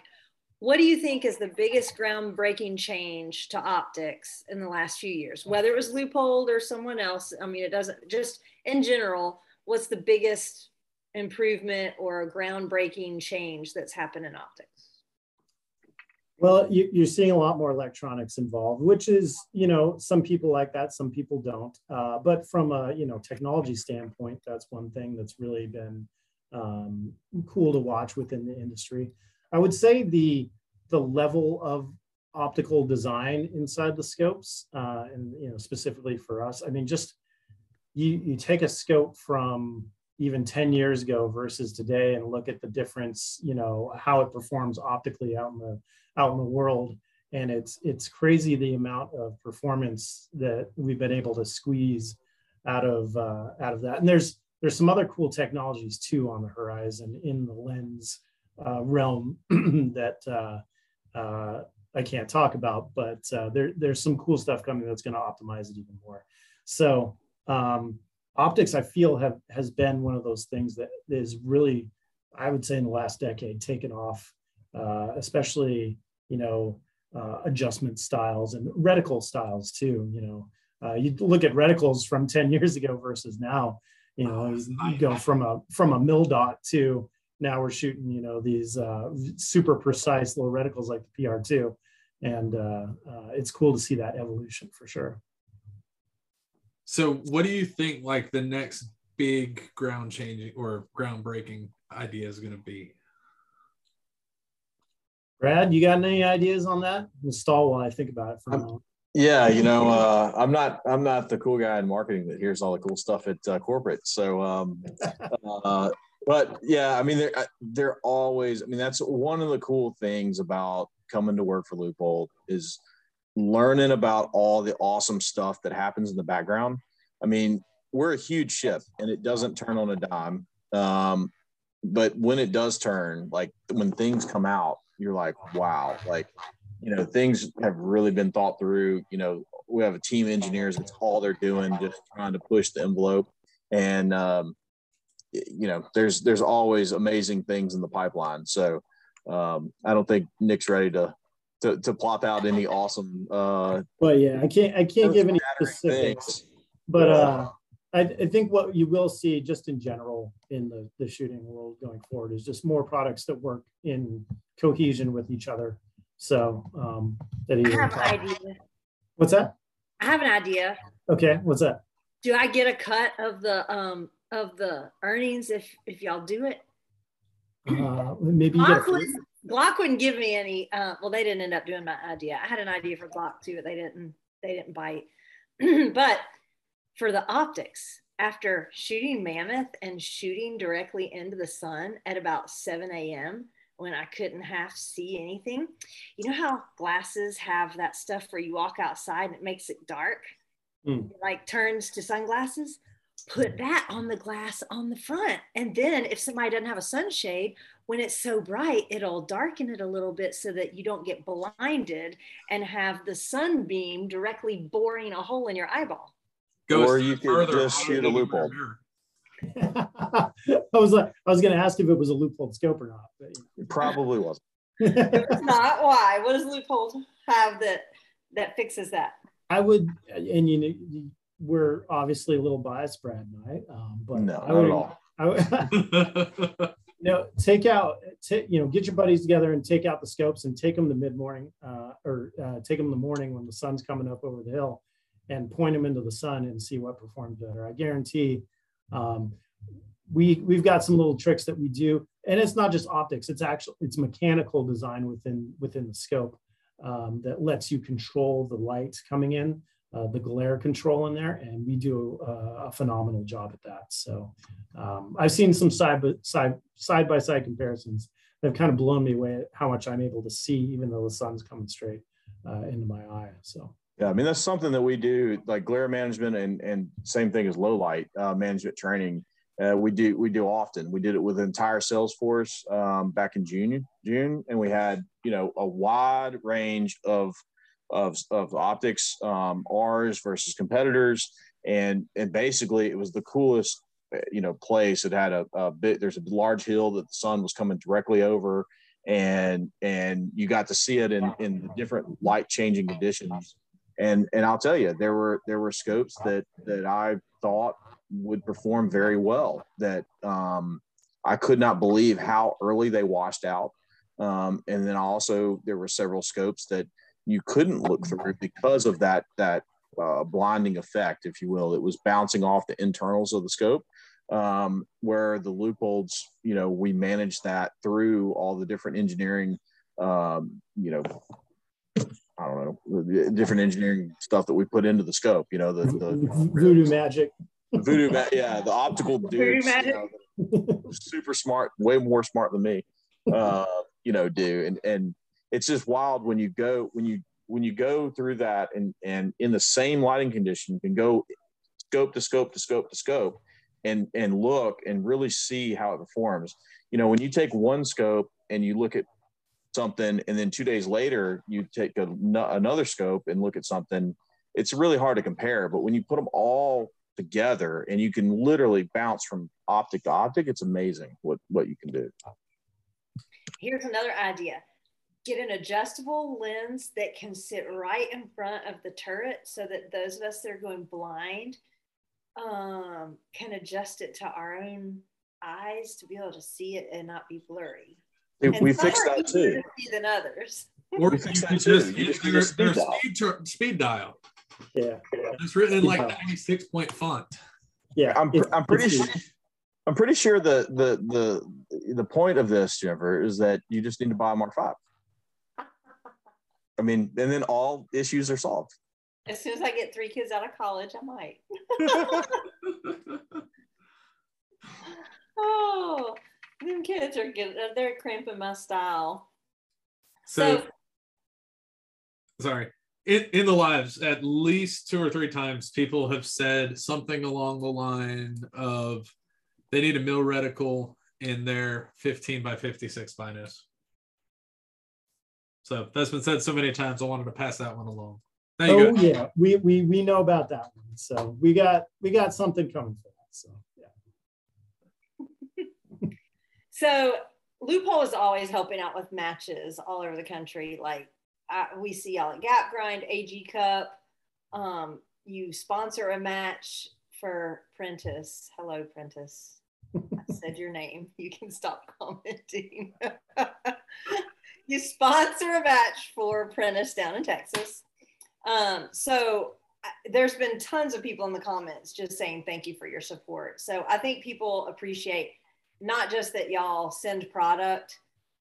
what do you think is the biggest groundbreaking change to optics in the last few years? Whether it was Leupold or someone else, I mean, it doesn't, just in general, what's the biggest improvement or a groundbreaking change that's happened in optics? Well, you're seeing a lot more electronics involved, which is, you know, some people like that, some people don't. But from a, you know, technology standpoint, that's one thing that's really been cool to watch within the industry. I would say the level of optical design inside the scopes, and, you know, specifically for us, I mean, just you take a scope from even 10 years ago versus today and look at the difference, you know, how it performs optically out in the world. And it's crazy the amount of performance that we've been able to squeeze out of that. And there's some other cool technologies too on the horizon in the lens realm that I can't talk about, but there's some cool stuff coming that's going to optimize it even more. So, optics, I feel, has been one of those things that is really, I would say, in the last decade, taken off, especially, you know, adjustment styles and reticle styles too. You know, you look at reticles from 10 years ago versus now. You know, you go from a mil dot to now we're shooting, you know, these super precise little reticles like the PR2, and it's cool to see that evolution for sure. So what do you think, like, the next big ground changing or groundbreaking idea is going to be? Brad, you got any ideas on that? Install while I think about it for a moment. Yeah, you know, I'm not the cool guy in marketing that hears all the cool stuff at corporate. So, but yeah, I mean, they're always. I mean, that's one of the cool things about coming to work for Leupold is learning about all the awesome stuff that happens in the background. I mean, we're a huge ship, and it doesn't turn on a dime. But when it does turn, like when things come out, you're like, wow, like, you know, things have really been thought through. You know, we have a team of engineers. It's all they're doing, just trying to push the envelope. And, you know, there's always amazing things in the pipeline. So I don't think Nick's ready to plop out any awesome. Well, yeah, I can't give any specifics, but I think what you will see just in general in the shooting world going forward is just more products that work in cohesion with each other. So I have an idea. What's that? I have an idea. Okay, what's that? Do I get a cut of the earnings if y'all do it? Maybe Glock wouldn't give me any. Well, they didn't end up doing my idea. I had an idea for Glock too, but they didn't bite. But for the optics, after shooting Mammoth and shooting directly into the sun at about 7 a.m. when I couldn't half see anything. You know how glasses have that stuff where you walk outside and it makes it dark? Mm. It like turns to sunglasses? Put that on the glass on the front. And then if somebody doesn't have a sunshade, when it's so bright, it'll darken it a little bit so that you don't get blinded and have the sunbeam directly boring a hole in your eyeball. Or you can just shoot a Leupold. I was going to ask if it was a Leupold scope or not. But, you know. It probably wasn't. It's not. Why? What does Leupold have that fixes that? I would, and you know, we're obviously a little biased, Brad and I, but no, I would, not at all. No, get your buddies together and take out the scopes and take them the mid-morning or take them the morning when the sun's coming up over the hill and point them into the sun and see what performs better. I guarantee. We've got some little tricks that we do, and it's not just optics, it's mechanical design within the scope that lets you control the light coming in, the glare control in there, and we do a phenomenal job at that. So I've seen some side-by-side comparisons that have kind of blown me away at how much I'm able to see even though the sun's coming straight into my eye. So yeah, I mean, that's something that we do, like glare management and same thing as low light management training. We do often. We did it with the entire sales force back in June, and we had, you know, a wide range of optics, ours versus competitors, and basically it was the coolest, you know, place. It had there's a large hill that the sun was coming directly over, and you got to see it in the different light changing conditions. And I'll tell you, there were scopes that I thought would perform very well that I could not believe how early they washed out. And then also there were several scopes that you couldn't look through because of that blinding effect, if you will. It was bouncing off the internals of the scope, where the Leupolds, you know, we managed that through all the different engineering, you know, I don't know, the different engineering stuff that we put into the scope, you know, the voodoo magic. Voodoo magic, yeah, the optical dudes, you know, super smart, way more smart than me, you know, do. And it's just wild when you go, when you go through that and in the same lighting condition, you can go scope to scope to scope to scope and look and really see how it performs. You know, when you take one scope and you look at something, and then 2 days later you take another scope and look at something, it's really hard to compare. But when you put them all together and you can literally bounce from optic to optic, it's amazing what you can do. Here's another idea. Get an adjustable lens that can sit right in front of the turret so that those of us that are going blind can adjust it to our own eyes to be able to see it and not be blurry. We fixed that too. Than others. Or you just speed dial. Yeah, it's written in like 96-point font. Yeah, I'm pretty sure the point of this, Jennifer, is that you just need to buy a Mark V. I mean, and then all issues are solved. As soon as I get three kids out of college, I might. Oh, them kids are good. They're cramping my style. So sorry. In the lives, at least 2 or 3 times, people have said something along the line of they need a mill reticle in their 15x56 binos. So that's been said so many times, I wanted to pass that one along. There you go. Yeah, we know about that one. So we got something coming for that. So yeah. So Leupold is always helping out with matches all over the country. Like we see y'all at Gap Grind, AG Cup. You sponsor a match for Prentice. Hello, Prentice. I said your name. You can stop commenting. You sponsor a match for Prentice down in Texas. So there's been tons of people in the comments just saying thank you for your support. So I think people appreciate not just that y'all send product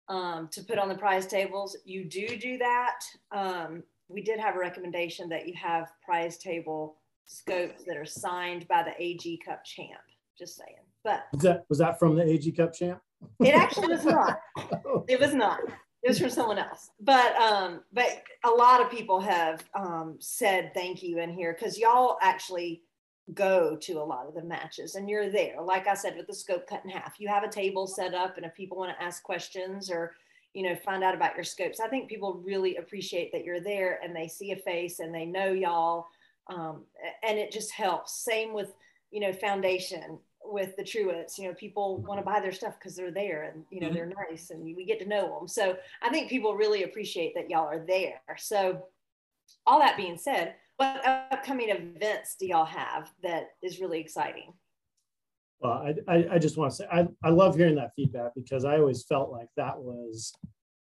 to put on the prize tables. You do that. We did have a recommendation that you have prize table scopes that are signed by the AG Cup champ. Just saying. But was that from the AG Cup champ? It actually was not. It was not. It was from someone else, but a lot of people have said thank you in here because y'all actually go to a lot of the matches and you're there. Like I said, with the scope cut in half, you have a table set up, and if people want to ask questions or find out about your scopes, I think people really appreciate that you're there and they see a face and they know y'all, and it just helps. Same with Foundation. With the Truets, people want to buy their stuff because they're there and they're nice and we get to know them. So I think people really appreciate that y'all are there. So all that being said, what upcoming events do y'all have that is really exciting? Well, I just want to say I love hearing that feedback because I always felt like that was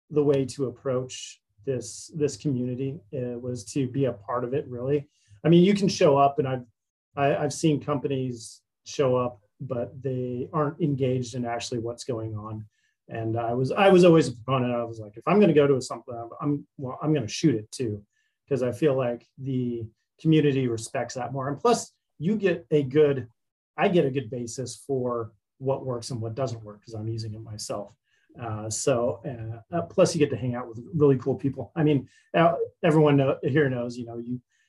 the way to approach this community. It was to be a part of it, really. I mean, you can show up, and I've seen companies show up, but they aren't engaged in actually what's going on. And I was always a proponent. I was like, if I'm going to go to something, I'm going to shoot it too, because I feel like the community respects that more. And plus, I get a good basis for what works and what doesn't work because I'm using it myself. Plus you get to hang out with really cool people. I mean, everyone here knows,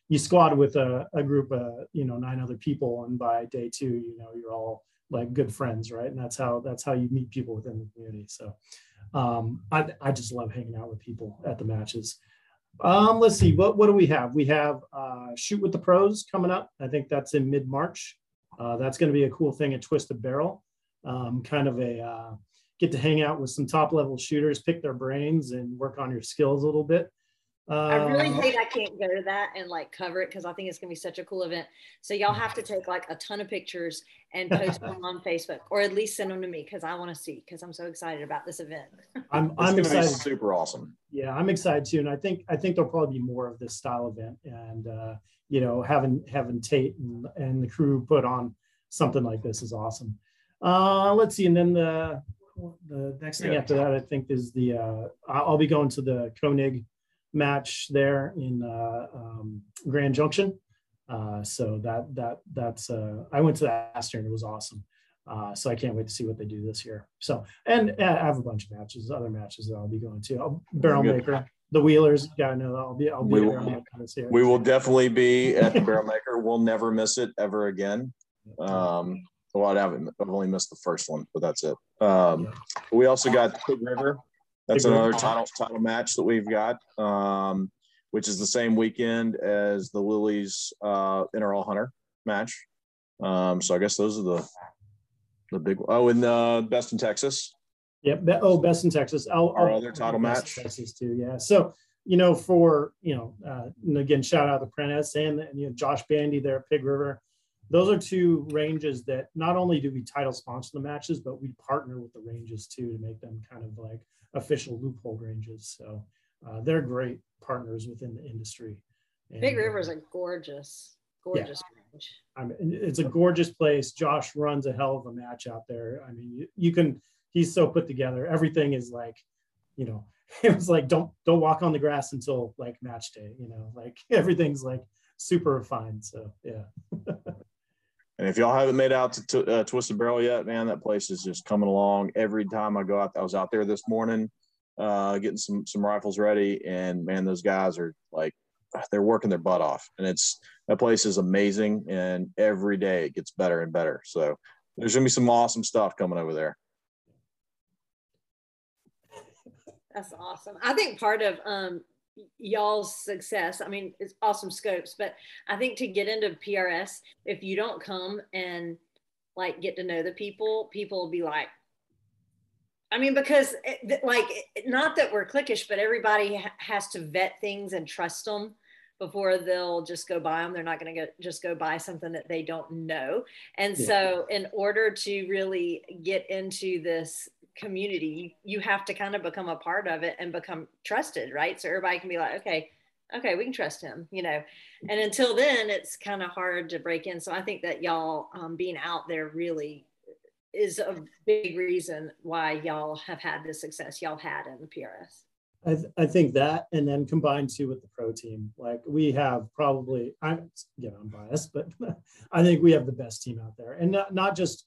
you squad with a group of 9 other people, and by day 2, you're all like good friends, right? And that's how you meet people within the community. So I just love hanging out with people at the matches. Let's see, what do we have? We have Shoot with the Pros coming up. I think that's in mid-March. That's going to be a cool thing at Twisted Barrel. Kind of a get to hang out with some top-level shooters, pick their brains, and work on your skills a little bit. I really hate I can't go to that and like cover it because I think it's gonna be such a cool event. So y'all have to take like a ton of pictures and post them on Facebook, or at least send them to me because I want to see, because I'm so excited about this event. I'm excited. Super awesome. Yeah, I'm excited too, and I think there'll probably be more of this style event, and having Tate and the crew put on something like this is awesome. Let's see, and then the next thing after that I think is the I'll be going to the Koenig match there in Grand Junction, so that's I went to that last year and it was awesome, so I can't wait to see what they do this year. So and I have a bunch of matches, other matches that I'll be going to. Barrel Maker, the Wheelers, gotta know that I'll be there this year. We will definitely be at the Barrel Maker. We'll never miss it ever again. Well, I've only missed the first one, but that's it. We also got Big River. That's another title match that we've got, which is the same weekend as the Lilies NRL Hunter match. So I guess those are the big. Oh, and Best in Texas. Yep. Best in Texas. Our other title match. Texas too. Yeah. So and again, shout out to Prentice and Josh Bandy there at Pig River. Those are two ranges that not only do we title sponsor the matches, but we partner with the ranges too to make them kind of like official Leupold ranges. So they're great partners within the industry. And Big River is a gorgeous range. I mean, it's a gorgeous place. Josh runs a hell of a match out there. I mean, he's so put together. Everything is like you know, it was like, don't walk on the grass until like match day, you know, like everything's like super refined. So yeah. And if y'all haven't made out to Twisted Barrel yet, man, that place is just coming along. Every time I go out, I was out there this morning getting some rifles ready, and man, those guys are like, they're working their butt off, and it's, that place is amazing, and every day it gets better and better. So there's gonna be some awesome stuff coming over there. That's awesome. I think part of y'all's success, I mean, it's awesome scopes, but I think to get into PRS, if you don't come and like get to know the people, people will be like, I mean, because it, like, not that we're cliquish, but everybody has to vet things and trust them before they'll just go buy them. They're not going to just go buy something that they don't know. And yeah. So in order to really get into this community, you have to kind of become a part of it and become trusted, right? So everybody can be like, okay, we can trust him, you know. And until then, it's kind of hard to break in. So I think that y'all being out there really is a big reason why y'all have had the success y'all had in the PRS. I think that, and then combined too with the pro team, like we have probably, I'm biased, but I think we have the best team out there, and not just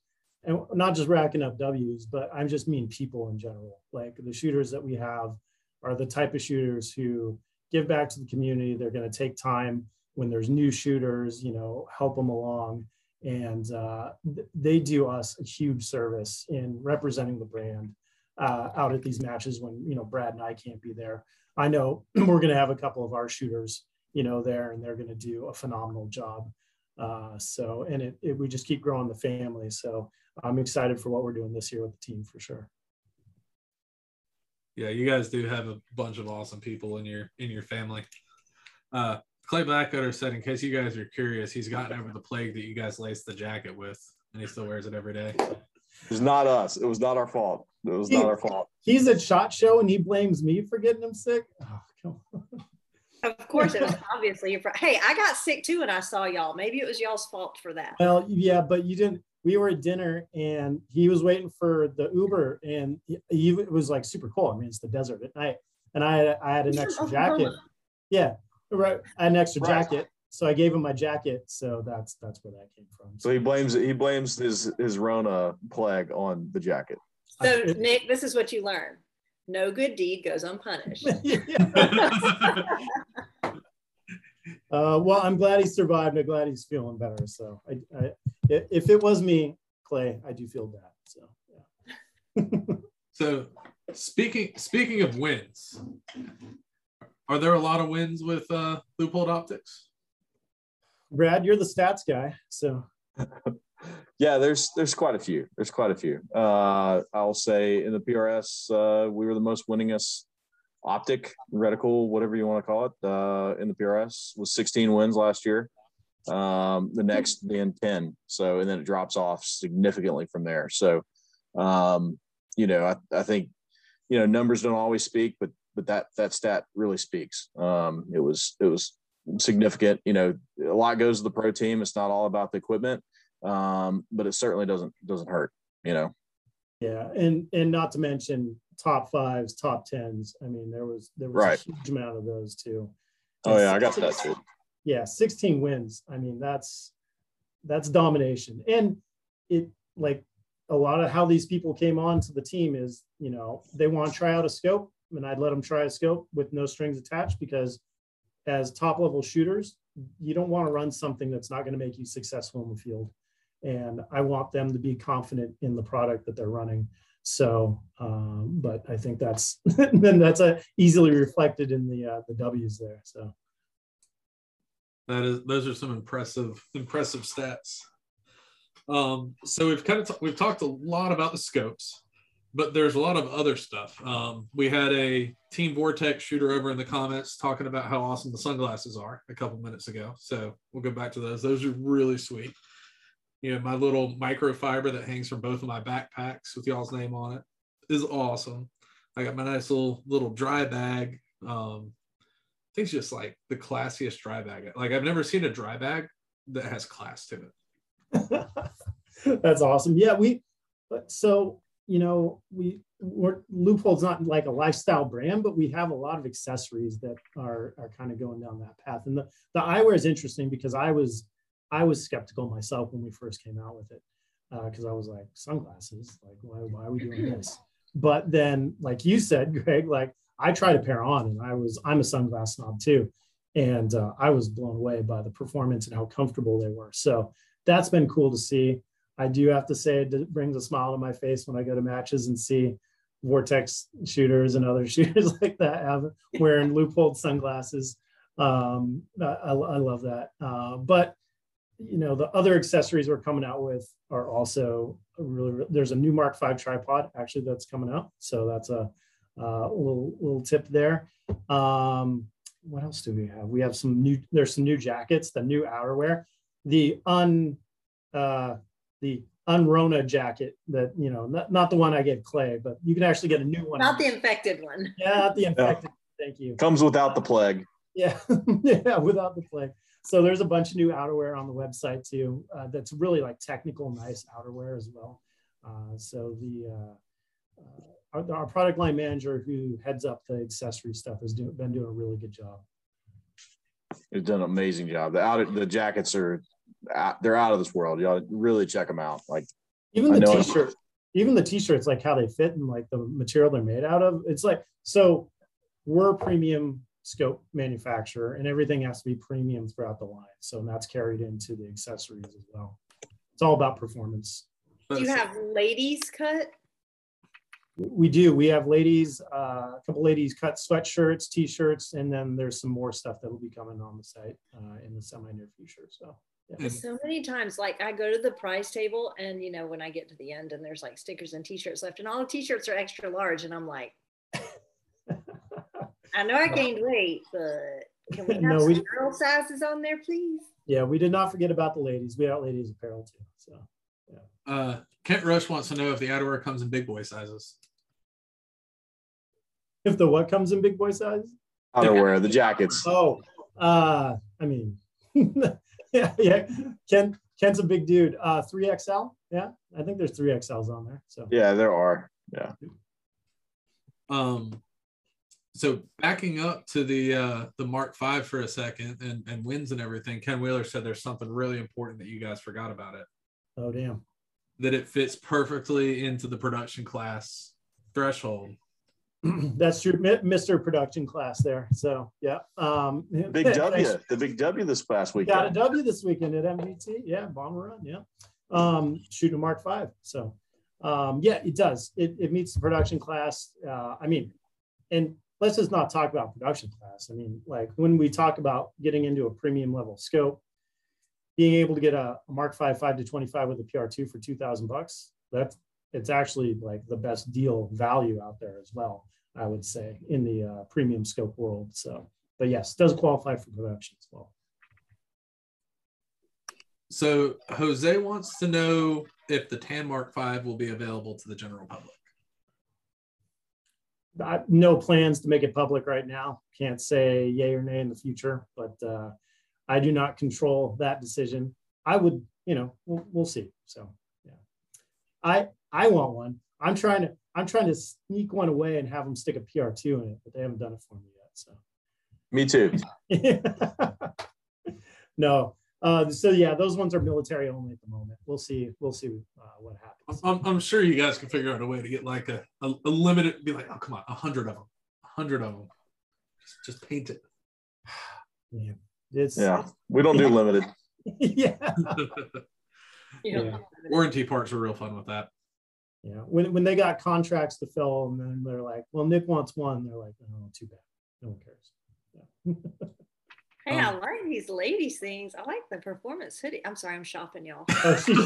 racking up W's, but I'm just mean people in general. Like the shooters that we have are the type of shooters who give back to the community. They're going to take time when there's new shooters, you know, help them along. And they do us a huge service in representing the brand out at these matches when, you know, Brad and I can't be there. I know we're going to have a couple of our shooters, you know, there, and they're going to do a phenomenal job. We just keep growing the family. So I'm excited for what we're doing this year with the team for sure. Yeah, you guys do have a bunch of awesome people in your family. Clay Blackadder said, in case you guys are curious, he's gotten over the plague that you guys laced the jacket with, and he still wears it every day. It's not us. It was not our fault. It was not our fault. He's at SHOT Show, and he blames me for getting him sick? Oh, come on. Of course it was, obviously. Hey, I got sick too when I saw y'all. Maybe it was y'all's fault for that. Well, yeah, but you didn't. We were at dinner, and he was waiting for the Uber, and it was like super cold. I mean, it's the desert at night, and I had an extra jacket. Yeah. Right, I had an extra jacket, so I gave him my jacket. So that's where that came from. So he blames his Rona plague on the jacket. So Nick, this is what you learn: no good deed goes unpunished. Well, I'm glad he survived. I'm glad he's feeling better. So I if it was me, Clay, I do feel bad. So yeah. So speaking of wins. Are there a lot of wins with Leupold Optics? Brad, you're the stats guy, so. Yeah, there's quite a few. There's quite a few. I'll say in the PRS, we were the most winningest optic, reticle, whatever you want to call it, in the PRS, with 16 wins last year. The next being 10. So, and then it drops off significantly from there. So, you know, I think, you know, numbers don't always speak, but that stat really speaks. It was significant. You know, a lot goes to the pro team. It's not all about the equipment, but it certainly doesn't hurt, you know? Yeah. And not to mention top fives, top tens. I mean, there was right. A huge amount of those too. And oh yeah. 16, I got that too. Yeah. 16 wins. I mean, that's domination. And it, like, a lot of how these people came on to the team is, you know, they want to try out a scope, and I'd let them try a scope with no strings attached, because as top level shooters, you don't want to run something that's not going to make you successful in the field. And I want them to be confident in the product that they're running. So, but I think that's easily reflected in the W's there. So those are some impressive stats. So we've talked a lot about the scopes, but there's a lot of other stuff. We had a Team Vortex shooter over in the comments talking about how awesome the sunglasses are a couple minutes ago. So we'll go back to those. Those are really sweet. You know, my little microfiber that hangs from both of my backpacks with y'all's name on it is awesome. I got my nice little dry bag. I think it's just like the classiest dry bag. Like, I've never seen a dry bag that has class to it. That's awesome. Yeah, so you know, Leupold's not like a lifestyle brand, but we have a lot of accessories that are kind of going down that path. And the eyewear is interesting because I was skeptical myself when we first came out with it, because I was like, sunglasses, like why are we doing this? But then, like you said, Greg, like I tried a pair on, and I'm a sunglass snob too, and I was blown away by the performance and how comfortable they were. So that's been cool to see. I do have to say it brings a smile to my face when I go to matches and see Vortex shooters and other shooters like that wearing Leupold sunglasses. I love that. But you know, the other accessories we're coming out with are also really, there's a new Mark V tripod actually that's coming out. So that's a little tip there. What else do we have? We have there's some new jackets, the new outerwear, the Unrona jacket that, you know, not the one I gave Clay, but you can actually get a new one. Not the infected one. Yeah, not the infected. Yeah. Thank you. Comes without the plague. Yeah, yeah, without the plague. So there's a bunch of new outerwear on the website too. That's really like technical, nice outerwear as well. So our product line manager who heads up the accessory stuff has been doing a really good job. He's done an amazing job. The jackets are, they're out of this world. Y'all really check them out. Like even the t-shirts, like how they fit and like the material they're made out of. It's like, so we're a premium scope manufacturer and everything has to be premium throughout the line. So that's carried into the accessories as well. It's all about performance. Do you have ladies cut? We do. We have ladies, a couple ladies cut sweatshirts, t-shirts, and then there's some more stuff that will be coming on the site in the semi-near future. So. Yeah. So many times, like I go to the prize table and, you know, when I get to the end and there's like stickers and t-shirts left and all the t-shirts are extra large. And I'm like, I know I gained weight, but can we have some girl sizes on there, please? Yeah, we did not forget about the ladies. We have ladies apparel too. So, yeah. Kent Rush wants to know if the outerwear comes in big boy sizes. If the what comes in big boy sizes? Outerwear, the jackets. Oh, I mean... Yeah, yeah. Kent's a big dude. 3XL. Yeah, I think there's 3XLs on there. So yeah, there are. Yeah. So backing up to the Mark V for a second and wins and everything. Ken Wheeler said there's something really important that you guys forgot about it. Oh damn. That it fits perfectly into the production class threshold. That's true, Mr. Production Class there. So, yeah. Big W, the big W this past weekend. Got a W this weekend at MDT. Yeah, Bomber Run, yeah. Shooting a Mark V. So, yeah, it does. It meets the production class. I mean, and let's just not talk about production class. I mean, like when we talk about getting into a premium level scope, being able to get a Mark V 5-25 with a PR2 for $2,000, it's actually like the best deal value out there as well, I would say, in the premium scope world. So, but yes, does qualify for production as well. So Jose wants to know if the Tan Mark V will be available to the general public. No plans to make it public right now. Can't say yay or nay in the future, but I do not control that decision. I would, you know, we'll see. So yeah, I want one. I'm trying to sneak one away and have them stick a PR2 in it, but they haven't done it for me yet. So, me too. No. So yeah, those ones are military only at the moment. We'll see. We'll see what happens. I'm sure you guys can figure out a way to get like a limited. Be like, oh come on, 100 of them, 100 of them. Just paint it. Yeah. We don't do limited. Yeah. Yeah. Warranty parts are real fun with that. Yeah, when they got contracts to fill and then they're like, well, Nick wants one. They're like, oh, too bad. No one cares. Yeah. Hey, I like these ladies things. I like the performance hoodie. I'm sorry, I'm shopping, y'all. Oh, she's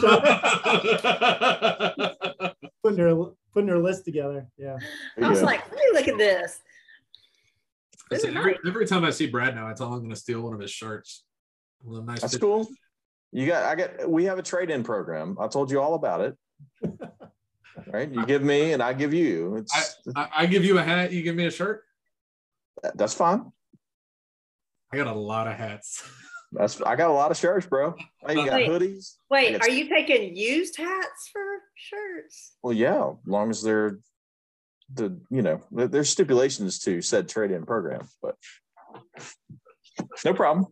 shopping. putting her list together. Yeah. I was like, hey, look at this. Every time I see Brad now, I tell him I'm going to steal one of his shirts. Well, nice. That's cool. We have a trade-in program. I told you all about it. Right, you give me and I give you. I give you a hat, you give me a shirt. That's fine. I got a lot of hats. That's I got a lot of shirts, bro. I even got hoodies. Wait, are you taking used hats for shirts? Well, yeah, as long as they're the there's stipulations to said trade-in program, but no problem.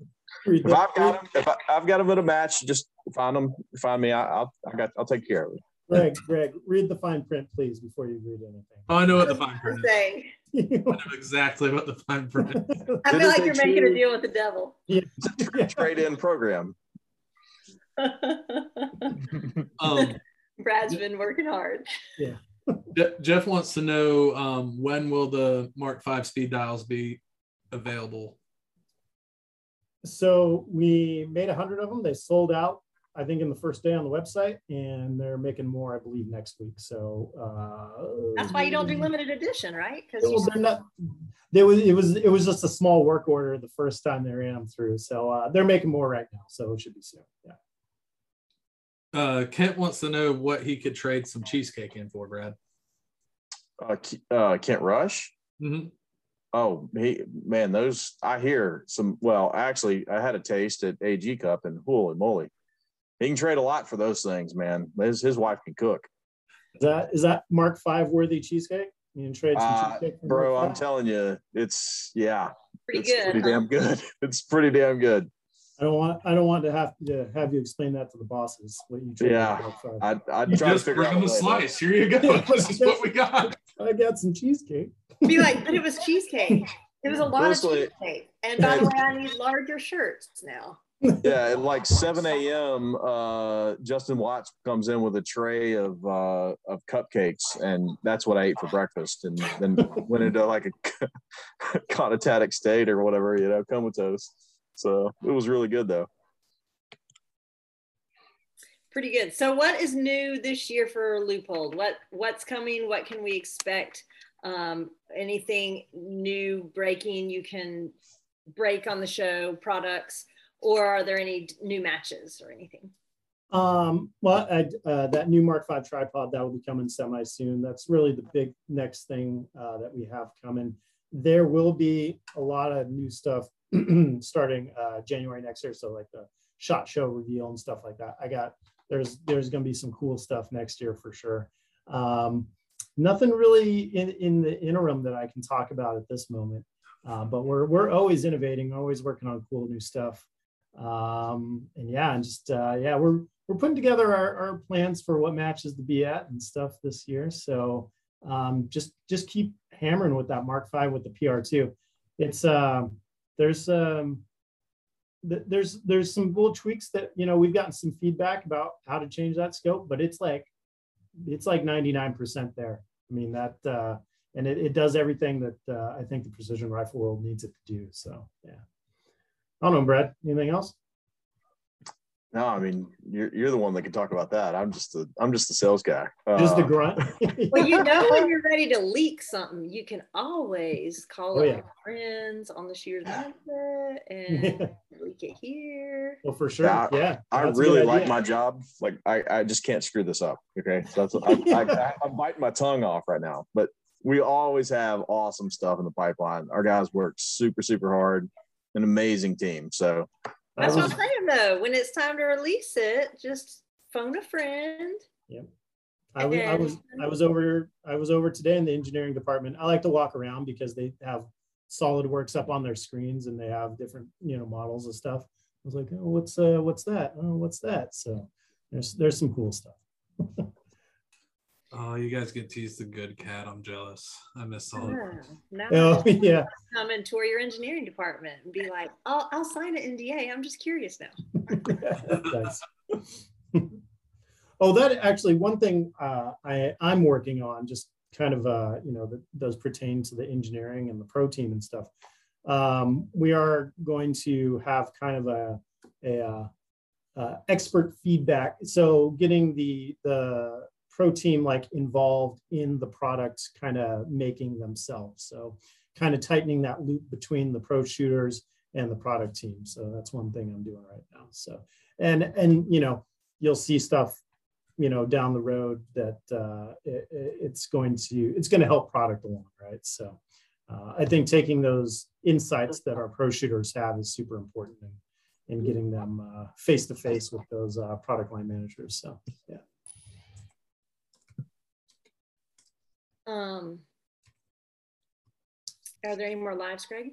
If I've got them, I've got them at a match, just find them, find me. I'll take care of it. Greg, read the fine print, please, before you read anything. Oh, I know what the fine print is. I know exactly what the fine print is. I feel like you're making a deal with the devil. Yeah. It's a trade-in program. Brad's been working hard. Yeah. Jeff wants to know when will the Mark V speed dials be available? So we made 100 of them. They sold out, I think, in the first day on the website, and they're making more, I believe, next week. So that's why you don't do limited edition, right? Because it was just a small work order the first time they ran them through. So they're making more right now, so it should be soon. Yeah. Kent wants to know what he could trade some cheesecake in for, Brad. Kent Rush. Mm-hmm. Oh, man, those I hear some. Well, actually, I had a taste at AG Cup, and holy moly. He can trade a lot for those things, man. His wife can cook. Is that Mark V worthy cheesecake? You can trade some cheesecake, bro. I'm telling you, it's pretty damn good. It's pretty damn good. I don't want to have you explain that to the bosses. What you trade? Yeah, I'd try to figure out. Bring them a slice. Here you go. This is what we got. I got some cheesecake. Be like, but it was cheesecake. It was a lot of cheesecake. And by the way, I need larger shirts now. Yeah, at like 7 a.m., Justin Watts comes in with a tray of cupcakes, and that's what I ate for breakfast. And then went into like a catastatic state or whatever, comatose. So it was really good, though. Pretty good. So what is new this year for Leupold? What's coming? What can we expect? Anything new breaking you can break on the show, products? Or are there any new matches or anything? Well, that new Mark V tripod, that will be coming semi-soon. That's really the big next thing that we have coming. There will be a lot of new stuff starting January next year. So like the SHOT Show reveal and stuff like that. There's going to be some cool stuff next year for sure. Nothing really in the interim that I can talk about at this moment. But we're always innovating, always working on cool new stuff. We're putting together our plans for what matches to be at and stuff this year. So just keep hammering with that Mark V with the PR2. It's there's some little tweaks that we've gotten some feedback about how to change that scope, but it's like 99% there. I mean that and it does everything that I think the precision rifle world needs it to do. So yeah. I don't know, Brad. Anything else? No, I mean you're the one that can talk about that. I'm just the sales guy. Just the grunt. Well, when you're ready to leak something, you can always call up your friends on the Shears Mindset and leak it here. Well, for sure. Yeah, I really like my job. Like I just can't screw this up. Okay, so that's I'm biting my tongue off right now. But we always have awesome stuff in the pipeline. Our guys work super, super hard. An amazing team. So that's what I'm saying though. When it's time to release it, just phone a friend. Yep. I was over today in the engineering department. I like to walk around because they have SolidWorks up on their screens and they have different, models and stuff. I was like, oh, what's that? Oh, what's that? So there's some cool stuff. Oh, you guys get teased the good cat. I'm jealous. I miss all that. Oh, yeah. Come and tour your engineering department and be like, oh, I'll sign an NDA. I'm just curious now. Oh, that actually one thing I'm working on, just kind of, that does pertain to the engineering and the pro team and stuff. We are going to have kind of a expert feedback. So getting the pro team involved in the product kind of making themselves. So kind of tightening that loop between the pro shooters and the product team. So that's one thing I'm doing right now. So, and you'll see stuff, down the road that it's going to help product along. Right. So I think taking those insights that our pro shooters have is super important and getting them face to face with those product line managers. So yeah. Are there any more lives, Greg?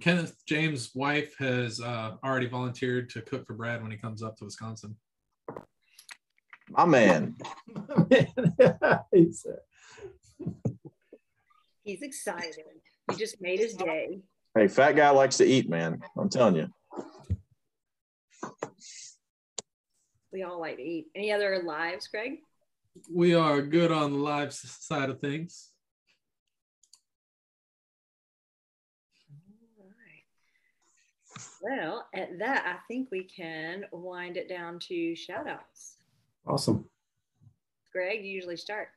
Kenneth James' wife has already volunteered to cook for Brad when he comes up to Wisconsin. My man. He's excited. He just made his day. Hey, fat guy likes to eat, man. I'm telling you. We all like to eat. Any other lives, Greg? We are good on the live side of things. All right. Well, at that, I think we can wind it down to shout outs. Awesome. Greg, you usually start.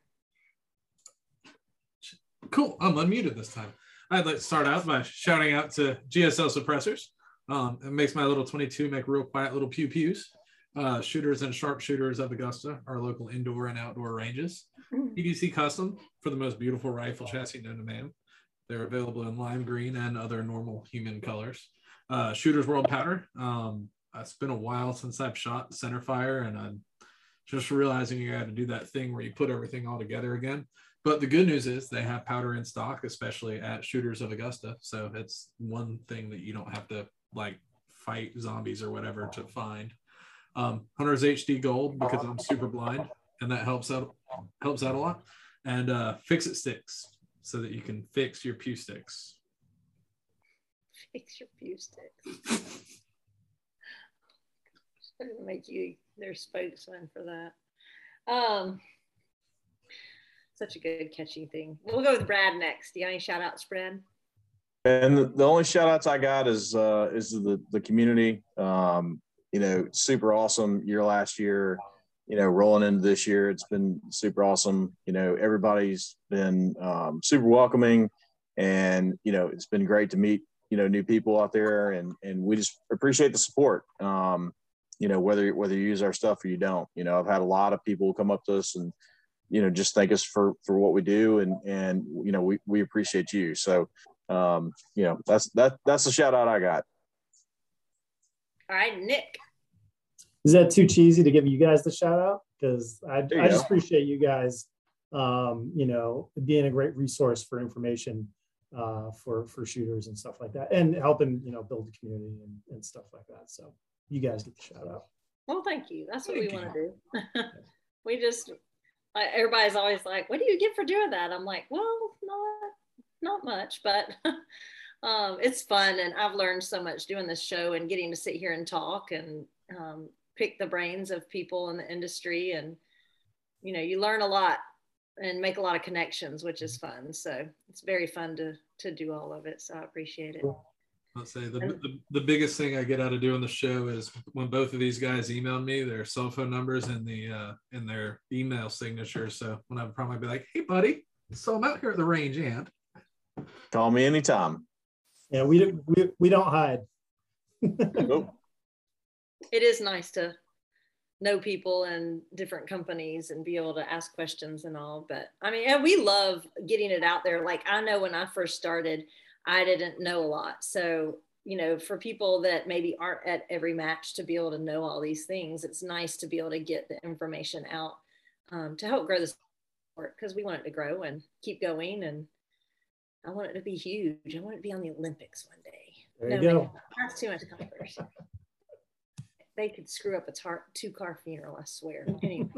Cool. I'm unmuted this time. I'd like to start out by shouting out to GSL suppressors. It makes my little 22 make real quiet little pew pews. Shooters and sharpshooters of Augusta, our local indoor and outdoor ranges. PDC Custom for the most beautiful rifle chassis known to man. They're available in lime green and other normal human colors. Shooters World Powder. It's been a while since I've shot centerfire, and I'm just realizing you got to do that thing where you put everything all together again. But the good news is they have powder in stock, especially at Shooters of Augusta. So it's one thing that you don't have to like fight zombies or whatever to find. Hunter's HD Gold, because I'm super blind and that helps out a lot. And Fix It Sticks, so that you can fix your pew sticks. Fix your pew sticks. I'm gonna make you their spokesman for that. Such a good catchy thing. We'll go with Brad next. Do you have any shout outs, Brad? And the only shout outs I got is the community. You know, super awesome year last year, you know, rolling into this year, it's been super awesome. You know, everybody's been super welcoming, and, you know, it's been great to meet, you know, new people out there, and we just appreciate the support. You know, whether you use our stuff or you don't, you know, I've had a lot of people come up to us and, you know, just thank us for what we do, and, you know, we appreciate you. So, you know, that's the shout out I got. All right, Nick. Is that too cheesy to give you guys the shout out? Because I just appreciate you guys, you know, being a great resource for information for shooters and stuff like that, and helping, you know, build the community and stuff like that. So you guys get the shout out. Well, thank you. That's what we want to do. We just, everybody's always like, what do you get for doing that? I'm like, well, not much, but it's fun, and I've learned so much doing this show and getting to sit here and talk and pick the brains of people in the industry, and you know, you learn a lot and make a lot of connections, which is fun. So it's very fun to do all of it, so I appreciate it. I'll say the biggest thing I get out of doing the show is when both of these guys emailed me their cell phone numbers and the in their email signature, so when I have a problem, I'd be like, hey buddy, so I'm out here at the range, and call me anytime. Yeah, we don't hide. Nope. It is nice to know people and different companies and be able to ask questions and all. But I mean, and we love getting it out there. Like, I know when I first started, I didn't know a lot. So, you know, for people that maybe aren't at every match to be able to know all these things, it's nice to be able to get the information out to help grow this sport, because we want it to grow and keep going, and I want it to be huge. I want it to be on the Olympics one day. There you go. That's too much controversy. They could screw up a two-car funeral, I swear. Anyway.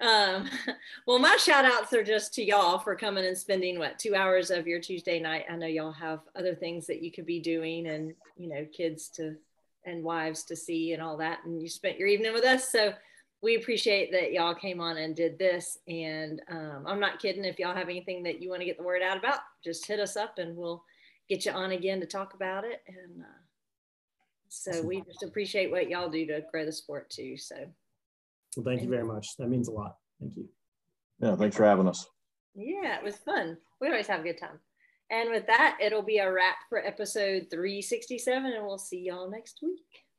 Well, my shout-outs are just to y'all for coming and spending, what, 2 hours of your Tuesday night. I know y'all have other things that you could be doing, and, you know, kids to and wives to see and all that, and you spent your evening with us. So we appreciate that y'all came on and did this, and I'm not kidding. If y'all have anything that you want to get the word out about, just hit us up and we'll get you on again to talk about it. And so we just appreciate what y'all do to grow the sport too. So, well, thank you very much. That means a lot. Thank you. Yeah, thanks for having us. Yeah, it was fun. We always have a good time. And with that, it'll be a wrap for episode 367, and we'll see y'all next week.